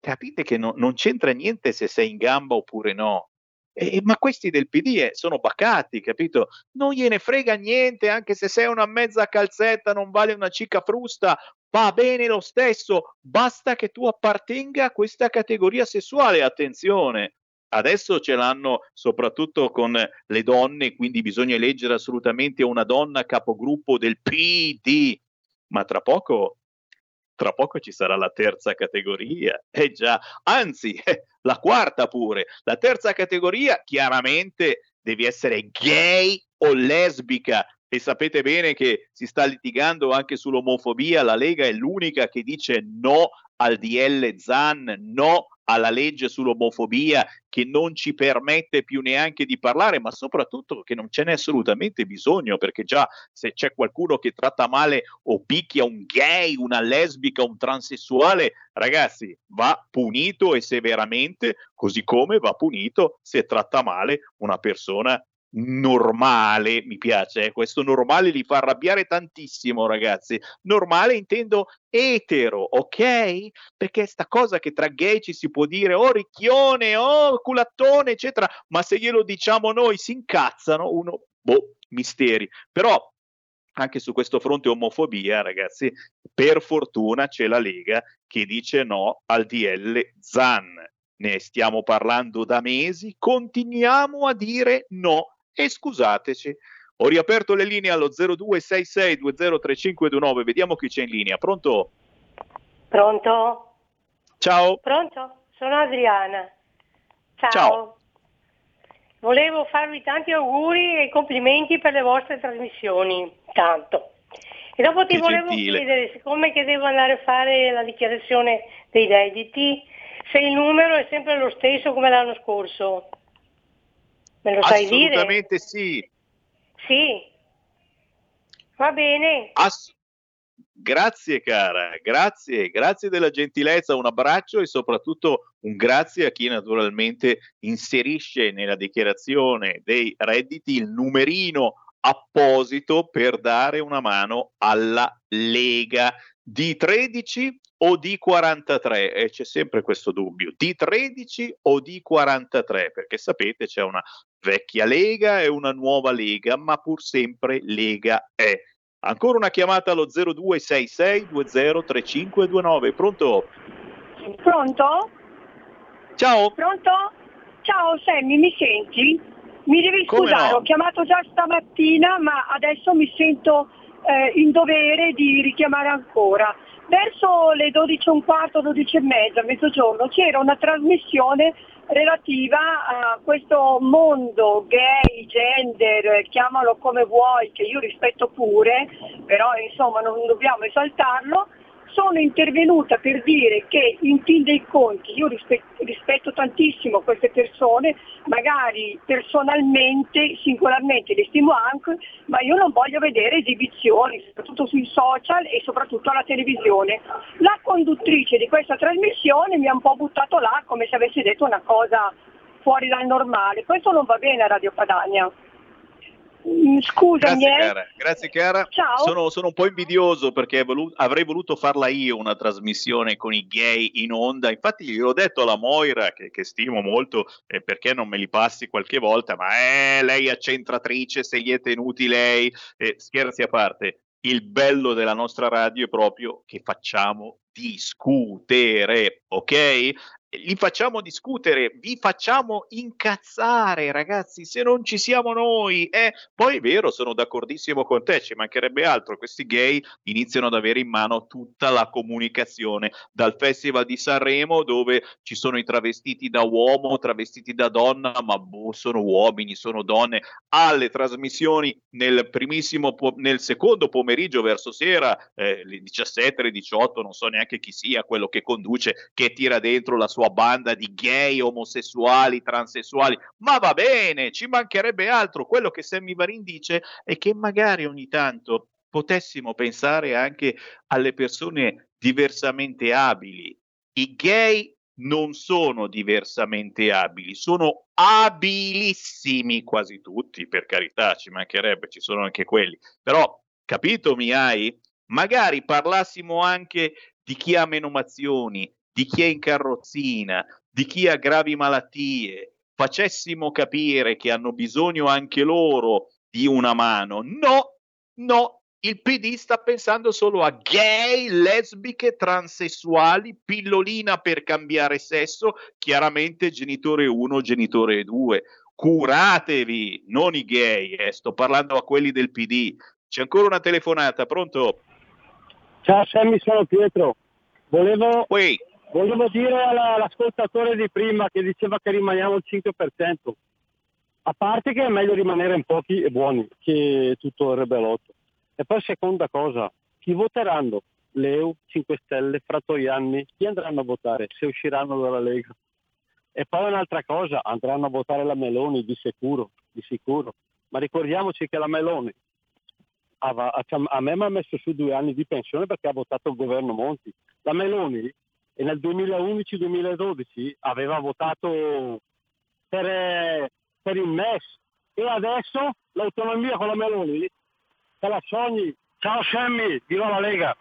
capite che no, non c'entra niente se sei in gamba oppure no. Eh, ma questi del P D eh, sono baccati, capito? Non gliene frega niente, anche se sei una mezza calzetta, non vale una cicca frusta, va bene lo stesso, basta che tu appartenga a questa categoria sessuale, attenzione. Adesso ce l'hanno soprattutto con le donne, quindi bisogna eleggere assolutamente una donna capogruppo del P D, ma tra poco... Tra poco ci sarà la terza categoria, eh già, anzi, eh, la quarta pure. La terza categoria, chiaramente, devi essere gay o lesbica. E sapete bene che si sta litigando anche sull'omofobia, la Lega è l'unica che dice no al D L Zan, no alla legge sull'omofobia che non ci permette più neanche di parlare, ma soprattutto che non ce n'è assolutamente bisogno, perché già se c'è qualcuno che tratta male o picchia un gay, una lesbica, un transessuale, ragazzi, va punito e severamente, così come va punito se tratta male una persona normale, mi piace, eh? Questo normale li fa arrabbiare tantissimo, ragazzi. Normale intendo etero, ok? Perché sta cosa che tra gay ci si può dire oh ricchione, oh culattone, eccetera, ma se glielo diciamo noi si incazzano, uno, boh, misteri. Però anche su questo fronte omofobia, ragazzi, per fortuna c'è la Lega che dice no al D L Zan. Ne stiamo parlando da mesi, continuiamo a dire no. E scusateci, ho riaperto le linee allo zero due sei sei due zero tre cinque due nove, vediamo chi c'è in linea. Pronto? Pronto? Ciao. Pronto? Sono Adriana. Ciao. Ciao. Volevo farvi tanti auguri e complimenti per le vostre trasmissioni, tanto. E dopo ti che volevo gentile. Chiedere, siccome che devo andare a fare la dichiarazione dei redditi, se il numero è sempre lo stesso come l'anno scorso. Me lo sai dire? Assolutamente sì. Sì. Va bene. Ass- grazie cara, grazie, grazie della gentilezza, un abbraccio e soprattutto un grazie a chi naturalmente inserisce nella dichiarazione dei redditi il numerino apposito per dare una mano alla Lega. Di tredici o di quarantatré? E c'è sempre questo dubbio, di tredici o di quarantatré? Perché sapete c'è una vecchia Lega e una nuova Lega, ma pur sempre Lega è. Ancora una chiamata allo zero due sei sei due zero tre cinque due nove. Pronto? Pronto? Ciao. Pronto? Ciao Sammy, mi senti? Mi devi scusare, no? Ho chiamato già stamattina, ma adesso mi sento eh, in dovere di richiamare ancora. Verso le dodici e un quarto, dodici e mezza, mezzogiorno, c'era una trasmissione relativa a questo mondo gay, gender, chiamalo come vuoi, che io rispetto pure, però insomma non dobbiamo esaltarlo. Sono intervenuta per dire che in fin dei conti io rispe- rispetto tantissimo queste persone, magari personalmente, singolarmente le stimo anche, ma io non voglio vedere esibizioni, soprattutto sui social e soprattutto alla televisione. La conduttrice di questa trasmissione mi ha un po' buttato là come se avessi detto una cosa fuori dal normale. Questo non va bene a Radio Padania. Scusami. Grazie Chiara, grazie Chiara. Ciao. Sono, sono un po' invidioso perché volu- avrei voluto farla io una trasmissione con i gay in onda. Infatti gliel'ho detto alla Moira, che, che stimo molto, eh, perché non me li passi qualche volta, ma eh, lei è accentratrice, se gli è tenuti lei. Eh, scherzi a parte, il bello della nostra radio è proprio che facciamo discutere, ok? Li facciamo discutere, vi facciamo incazzare, ragazzi, se non ci siamo noi. Eh, poi è vero, sono d'accordissimo con te, ci mancherebbe altro, questi gay iniziano ad avere in mano tutta la comunicazione, dal Festival di Sanremo dove ci sono i travestiti da uomo, travestiti da donna, ma boh, sono uomini, sono donne, alle trasmissioni nel primissimo, po- nel secondo pomeriggio verso sera, eh, le diciassette, le diciotto, non so neanche chi sia quello che conduce, che tira dentro la sua banda di gay, omosessuali, transessuali, ma va bene, ci mancherebbe altro. Quello che Sammy Varin dice è che magari ogni tanto potessimo pensare anche alle persone diversamente abili. I gay non sono diversamente abili, sono abilissimi quasi tutti, per carità, ci mancherebbe, ci sono anche quelli, però capito mi hai? Magari parlassimo anche di chi ha menomazioni, di chi è in carrozzina, di chi ha gravi malattie, facessimo capire che hanno bisogno anche loro di una mano. No, no, il P D sta pensando solo a gay, lesbiche, transessuali, pillolina per cambiare sesso, chiaramente genitore uno, genitore due. Curatevi, non i gay, eh, sto parlando a quelli del P D. C'è ancora una telefonata, pronto? Ciao Sammy, sono Pietro. Volevo... Uè. Volevo dire alla, all'ascoltatore di prima che diceva che rimaniamo al cinque per cento, a parte che è meglio rimanere in pochi e buoni che tutto il rebelotto. E poi seconda cosa, chi voteranno? Leu, cinque Stelle, Fratoianni, chi andranno a votare se usciranno dalla Lega? E poi un'altra cosa, andranno a votare la Meloni di sicuro, di sicuro. Ma ricordiamoci che la Meloni a, a, a me mi ha messo su due anni di pensione perché ha votato il governo Monti. La Meloni... E nel duemilaundici duemiladodici aveva votato per, per il M E S e adesso l'autonomia con la Meloni te la sogni. Ciao Sammy, di nuovo la Lega.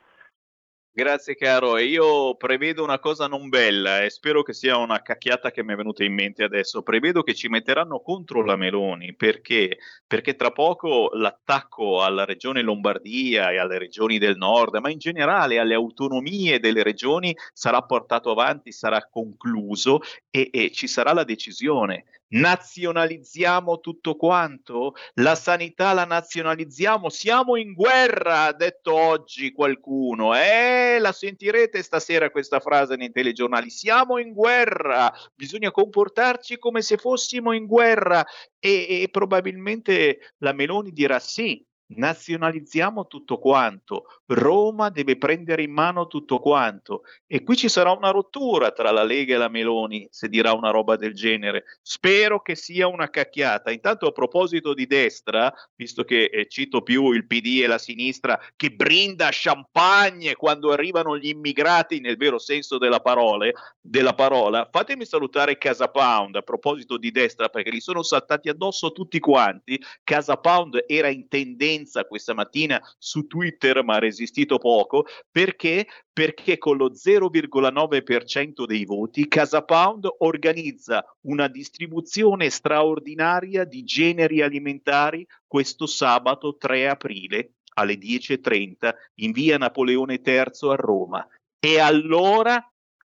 Grazie caro, e io prevedo una cosa non bella e spero che sia una cacchiata che mi è venuta in mente adesso. Prevedo che ci metteranno contro la Meloni, perché perché tra poco l'attacco alla regione Lombardia e alle regioni del nord, ma in generale alle autonomie delle regioni, sarà portato avanti, sarà concluso e, e ci sarà la decisione. Nazionalizziamo tutto quanto? La sanità la nazionalizziamo? Siamo in guerra, ha detto oggi qualcuno. Eh, la sentirete stasera questa frase nei telegiornali. Siamo in guerra, bisogna comportarci come se fossimo in guerra e, e probabilmente la Meloni dirà sì. Nazionalizziamo tutto quanto, Roma deve prendere in mano tutto quanto e qui ci sarà una rottura tra la Lega e la Meloni se dirà una roba del genere. Spero che sia una cacchiata. Intanto a proposito di destra, visto che eh, cito più il P D e la sinistra che brinda champagne quando arrivano gli immigrati nel vero senso della parole, della parola, fatemi salutare Casa Pound a proposito di destra perché li sono saltati addosso tutti quanti. Casa Pound era in tendenza questa mattina su Twitter, ma ha resistito poco, perché perché con lo zero virgola nove per cento dei voti Casa Pound organizza una distribuzione straordinaria di generi alimentari questo sabato tre aprile alle dieci e trenta in via Napoleone terzo a Roma. E allora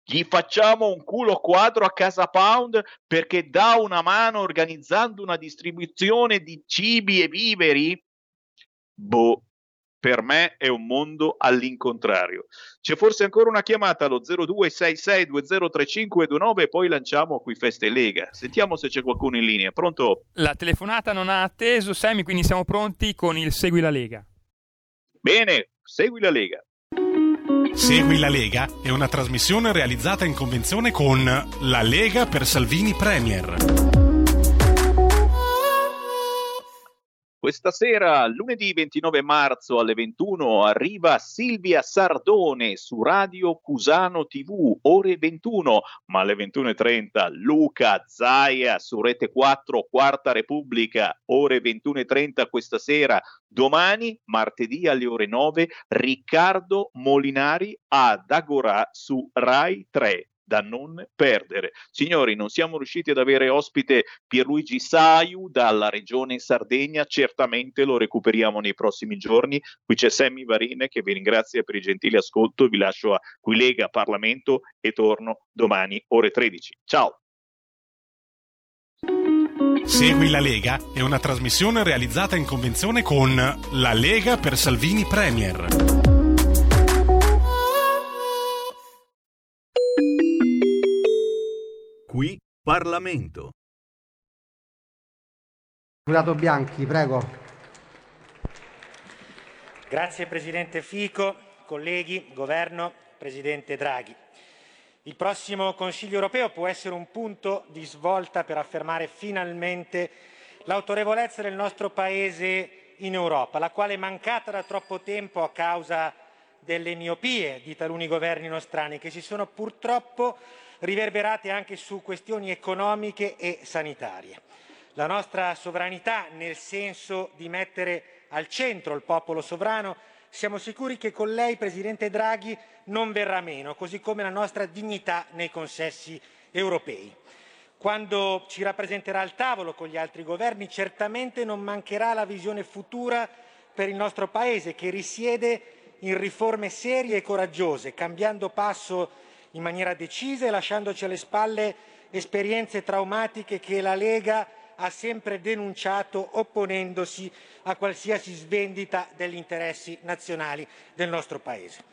Gli facciamo un culo quadro a Casa Pound perché dà una mano organizzando una distribuzione di cibi e viveri? Boh, per me è un mondo all'incontrario. C'è forse ancora una chiamata allo zero due sei sei due zero tre cinque due nove e poi lanciamo qui Feste Lega. Sentiamo se c'è qualcuno in linea. Pronto? La telefonata non ha atteso, Sammy, quindi siamo pronti con il Segui la Lega. Bene, Segui la Lega. Segui la Lega è una trasmissione realizzata in convenzione con La Lega per Salvini Premier. Questa sera, lunedì ventinove marzo alle ventuno, arriva Silvia Sardone su Radio Cusano tivù, ore ventuno, ma alle ventuno e trenta Luca Zaia su Rete quattro, Quarta Repubblica, ore ventuno e trenta questa sera. Domani, martedì alle ore nove, Riccardo Molinari ad Agorà su Rai tre. Da non perdere. Signori, non siamo riusciti ad avere ospite Pierluigi Saiu dalla regione Sardegna, certamente lo recuperiamo nei prossimi giorni. Qui c'è Sammy Varin che vi ringrazia per il gentile ascolto, vi lascio a Qui Lega Parlamento e torno domani ore tredici. Ciao. Segui la Lega è una trasmissione realizzata in convenzione con La Lega per Salvini Premier. Qui Parlamento. Deputato Bianchi, prego. Grazie Presidente Fico, colleghi, Governo, Presidente Draghi. Il prossimo Consiglio europeo può essere un punto di svolta per affermare finalmente l'autorevolezza del nostro Paese in Europa, la quale è mancata da troppo tempo a causa delle miopie di taluni governi nostrani che si sono purtroppo riverberate anche su questioni economiche e sanitarie. La nostra sovranità, nel senso di mettere al centro il popolo sovrano, siamo sicuri che con lei, Presidente Draghi, non verrà meno, così come la nostra dignità nei consessi europei. Quando ci rappresenterà al tavolo con gli altri governi, certamente non mancherà la visione futura per il nostro Paese, che risiede in riforme serie e coraggiose, cambiando passo in maniera decisa e lasciandoci alle spalle esperienze traumatiche che la Lega ha sempre denunciato, opponendosi a qualsiasi svendita degli interessi nazionali del nostro Paese.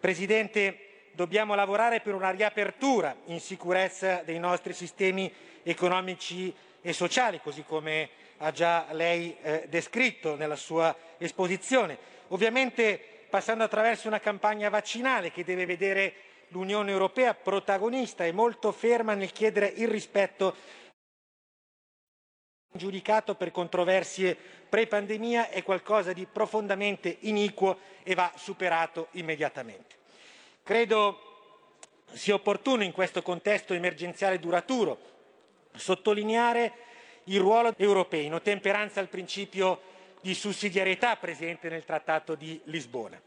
Presidente, dobbiamo lavorare per una riapertura in sicurezza dei nostri sistemi economici e sociali, così come ha già lei eh, descritto nella sua esposizione. Ovviamente passando attraverso una campagna vaccinale che deve vedere l'Unione Europea protagonista e molto ferma nel chiedere il rispetto giudicato per controversie pre-pandemia è qualcosa di profondamente iniquo e va superato immediatamente. Credo sia opportuno in questo contesto emergenziale duraturo sottolineare il ruolo europeo in ottemperanza al principio di sussidiarietà presente nel Trattato di Lisbona.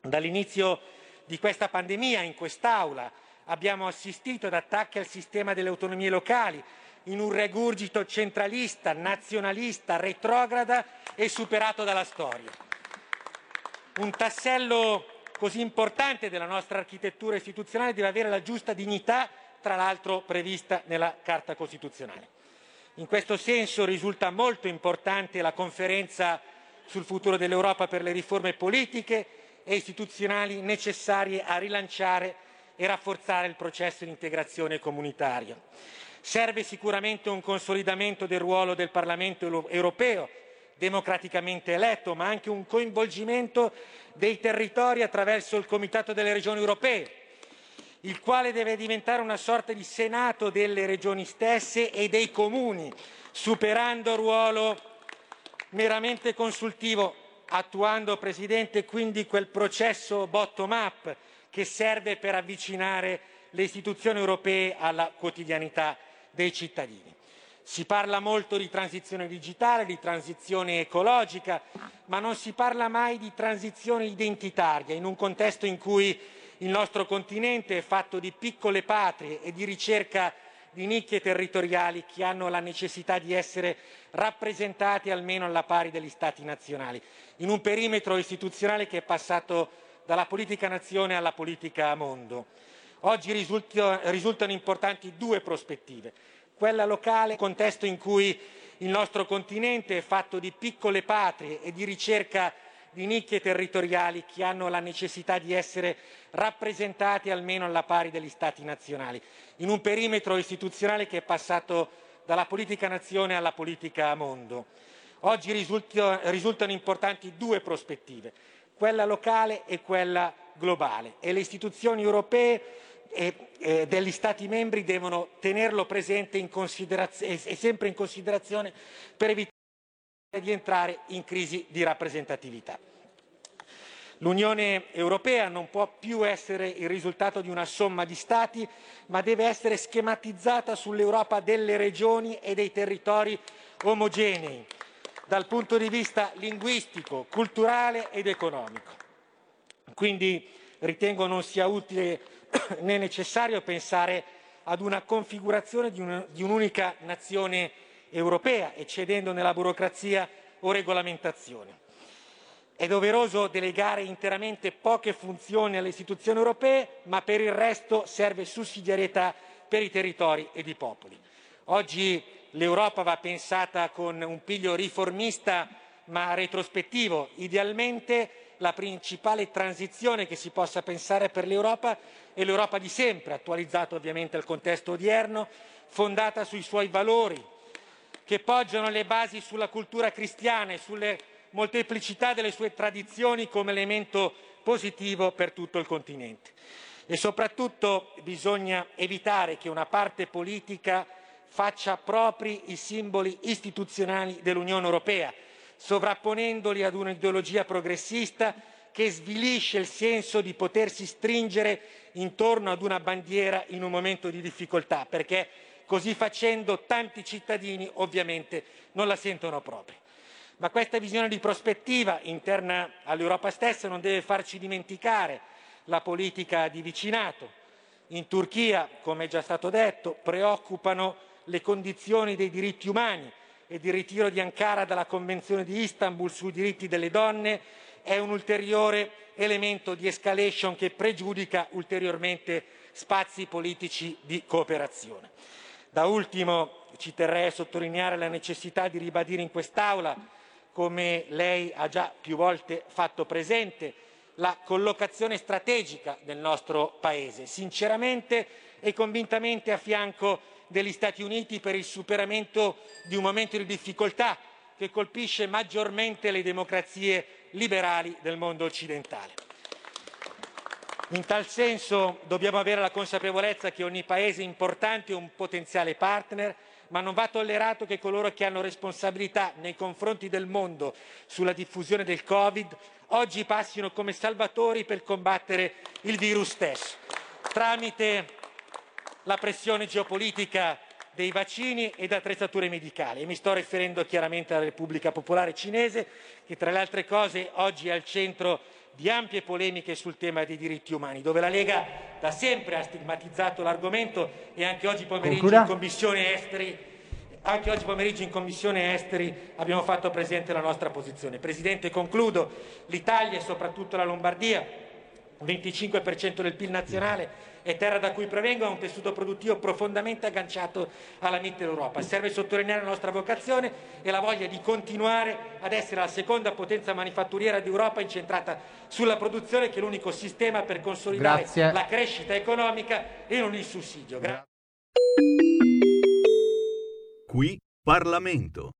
Dall'inizio di questa pandemia in quest'Aula abbiamo assistito ad attacchi al sistema delle autonomie locali in un regurgito centralista, nazionalista, retrograda e superato dalla storia. Un tassello così importante della nostra architettura istituzionale deve avere la giusta dignità, tra l'altro prevista nella Carta Costituzionale. In questo senso risulta molto importante la conferenza sul futuro dell'Europa per le riforme politiche e istituzionali necessarie a rilanciare e rafforzare il processo di integrazione comunitaria. Serve sicuramente un consolidamento del ruolo del Parlamento europeo, democraticamente eletto, ma anche un coinvolgimento dei territori attraverso il Comitato delle Regioni Europee, il quale deve diventare una sorta di Senato delle regioni stesse e dei comuni, superando il ruolo meramente consultivo, attuando, Presidente, quindi quel processo bottom-up che serve per avvicinare le istituzioni europee alla quotidianità dei cittadini. Si parla molto di transizione digitale, di transizione ecologica, ma non si parla mai di transizione identitaria, in un contesto in cui il nostro continente è fatto di piccole patrie e di ricerca di nicchie territoriali che hanno la necessità di essere rappresentati almeno alla pari degli Stati nazionali, in un perimetro istituzionale che è passato dalla politica nazione alla politica mondo. Oggi risultano importanti due prospettive. Quella locale, un contesto in cui il nostro continente è fatto di piccole patrie e di ricerca di nicchie territoriali che hanno la necessità di essere rappresentate almeno alla pari degli Stati nazionali, in un perimetro istituzionale che è passato dalla politica nazione alla politica mondo. Oggi risultano importanti due prospettive, quella locale e quella globale, e le istituzioni europee e degli Stati membri devono tenerlo presente in consideraz- e sempre in considerazione per evitare di entrare in crisi di rappresentatività. L'Unione Europea non può più essere il risultato di una somma di Stati, ma deve essere schematizzata sull'Europa delle regioni e dei territori omogenei, dal punto di vista linguistico, culturale ed economico. Quindi ritengo non sia utile né necessario pensare ad una configurazione di, un, di un'unica nazione europea, eccedendo nella burocrazia o regolamentazione. È doveroso delegare interamente poche funzioni alle istituzioni europee, ma per il resto serve sussidiarietà per i territori ed i popoli. Oggi l'Europa va pensata con un piglio riformista ma retrospettivo. Idealmente la principale transizione che si possa pensare per l'Europa è l'Europa di sempre, attualizzata ovviamente al contesto odierno, fondata sui suoi valori, che poggiano le basi sulla cultura cristiana e sulle molteplicità delle sue tradizioni come elemento positivo per tutto il continente. E soprattutto bisogna evitare che una parte politica faccia propri i simboli istituzionali dell'Unione Europea, sovrapponendoli ad un'ideologia progressista che svilisce il senso di potersi stringere intorno ad una bandiera in un momento di difficoltà, perché così facendo tanti cittadini ovviamente non la sentono propria. Ma questa visione di prospettiva interna all'Europa stessa non deve farci dimenticare la politica di vicinato. In Turchia, come è già stato detto, preoccupano le condizioni dei diritti umani e il ritiro di Ankara dalla Convenzione di Istanbul sui diritti delle donne è un ulteriore elemento di escalation che pregiudica ulteriormente spazi politici di cooperazione. Da ultimo ci terrei a sottolineare la necessità di ribadire in quest'Aula, come lei ha già più volte fatto presente, la collocazione strategica del nostro Paese, sinceramente e convintamente a fianco degli Stati Uniti per il superamento di un momento di difficoltà che colpisce maggiormente le democrazie liberali del mondo occidentale. In tal senso dobbiamo avere la consapevolezza che ogni Paese importante è un potenziale partner, ma non va tollerato che coloro che hanno responsabilità nei confronti del mondo sulla diffusione del Covid oggi passino come salvatori per combattere il virus stesso, tramite la pressione geopolitica dei vaccini ed attrezzature medicali. E mi sto riferendo chiaramente alla Repubblica Popolare Cinese, che tra le altre cose oggi è al centro di ampie polemiche sul tema dei diritti umani, dove la Lega da sempre ha stigmatizzato l'argomento e anche oggi pomeriggio in Commissione Esteri, anche oggi pomeriggio in Commissione Esteri abbiamo fatto presente la nostra posizione. Presidente, concludo. L'Italia e soprattutto la Lombardia, il venticinque per cento del P I L nazionale, è terra da cui provengo, ha un tessuto produttivo profondamente agganciato alla Mitteleuropa. Serve sottolineare la nostra vocazione e la voglia di continuare ad essere la seconda potenza manifatturiera d'Europa incentrata sulla produzione, che è l'unico sistema per consolidare Grazie. La crescita economica e non il sussidio. Gra- Qui Parlamento.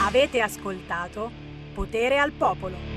Avete ascoltato Potere al Popolo.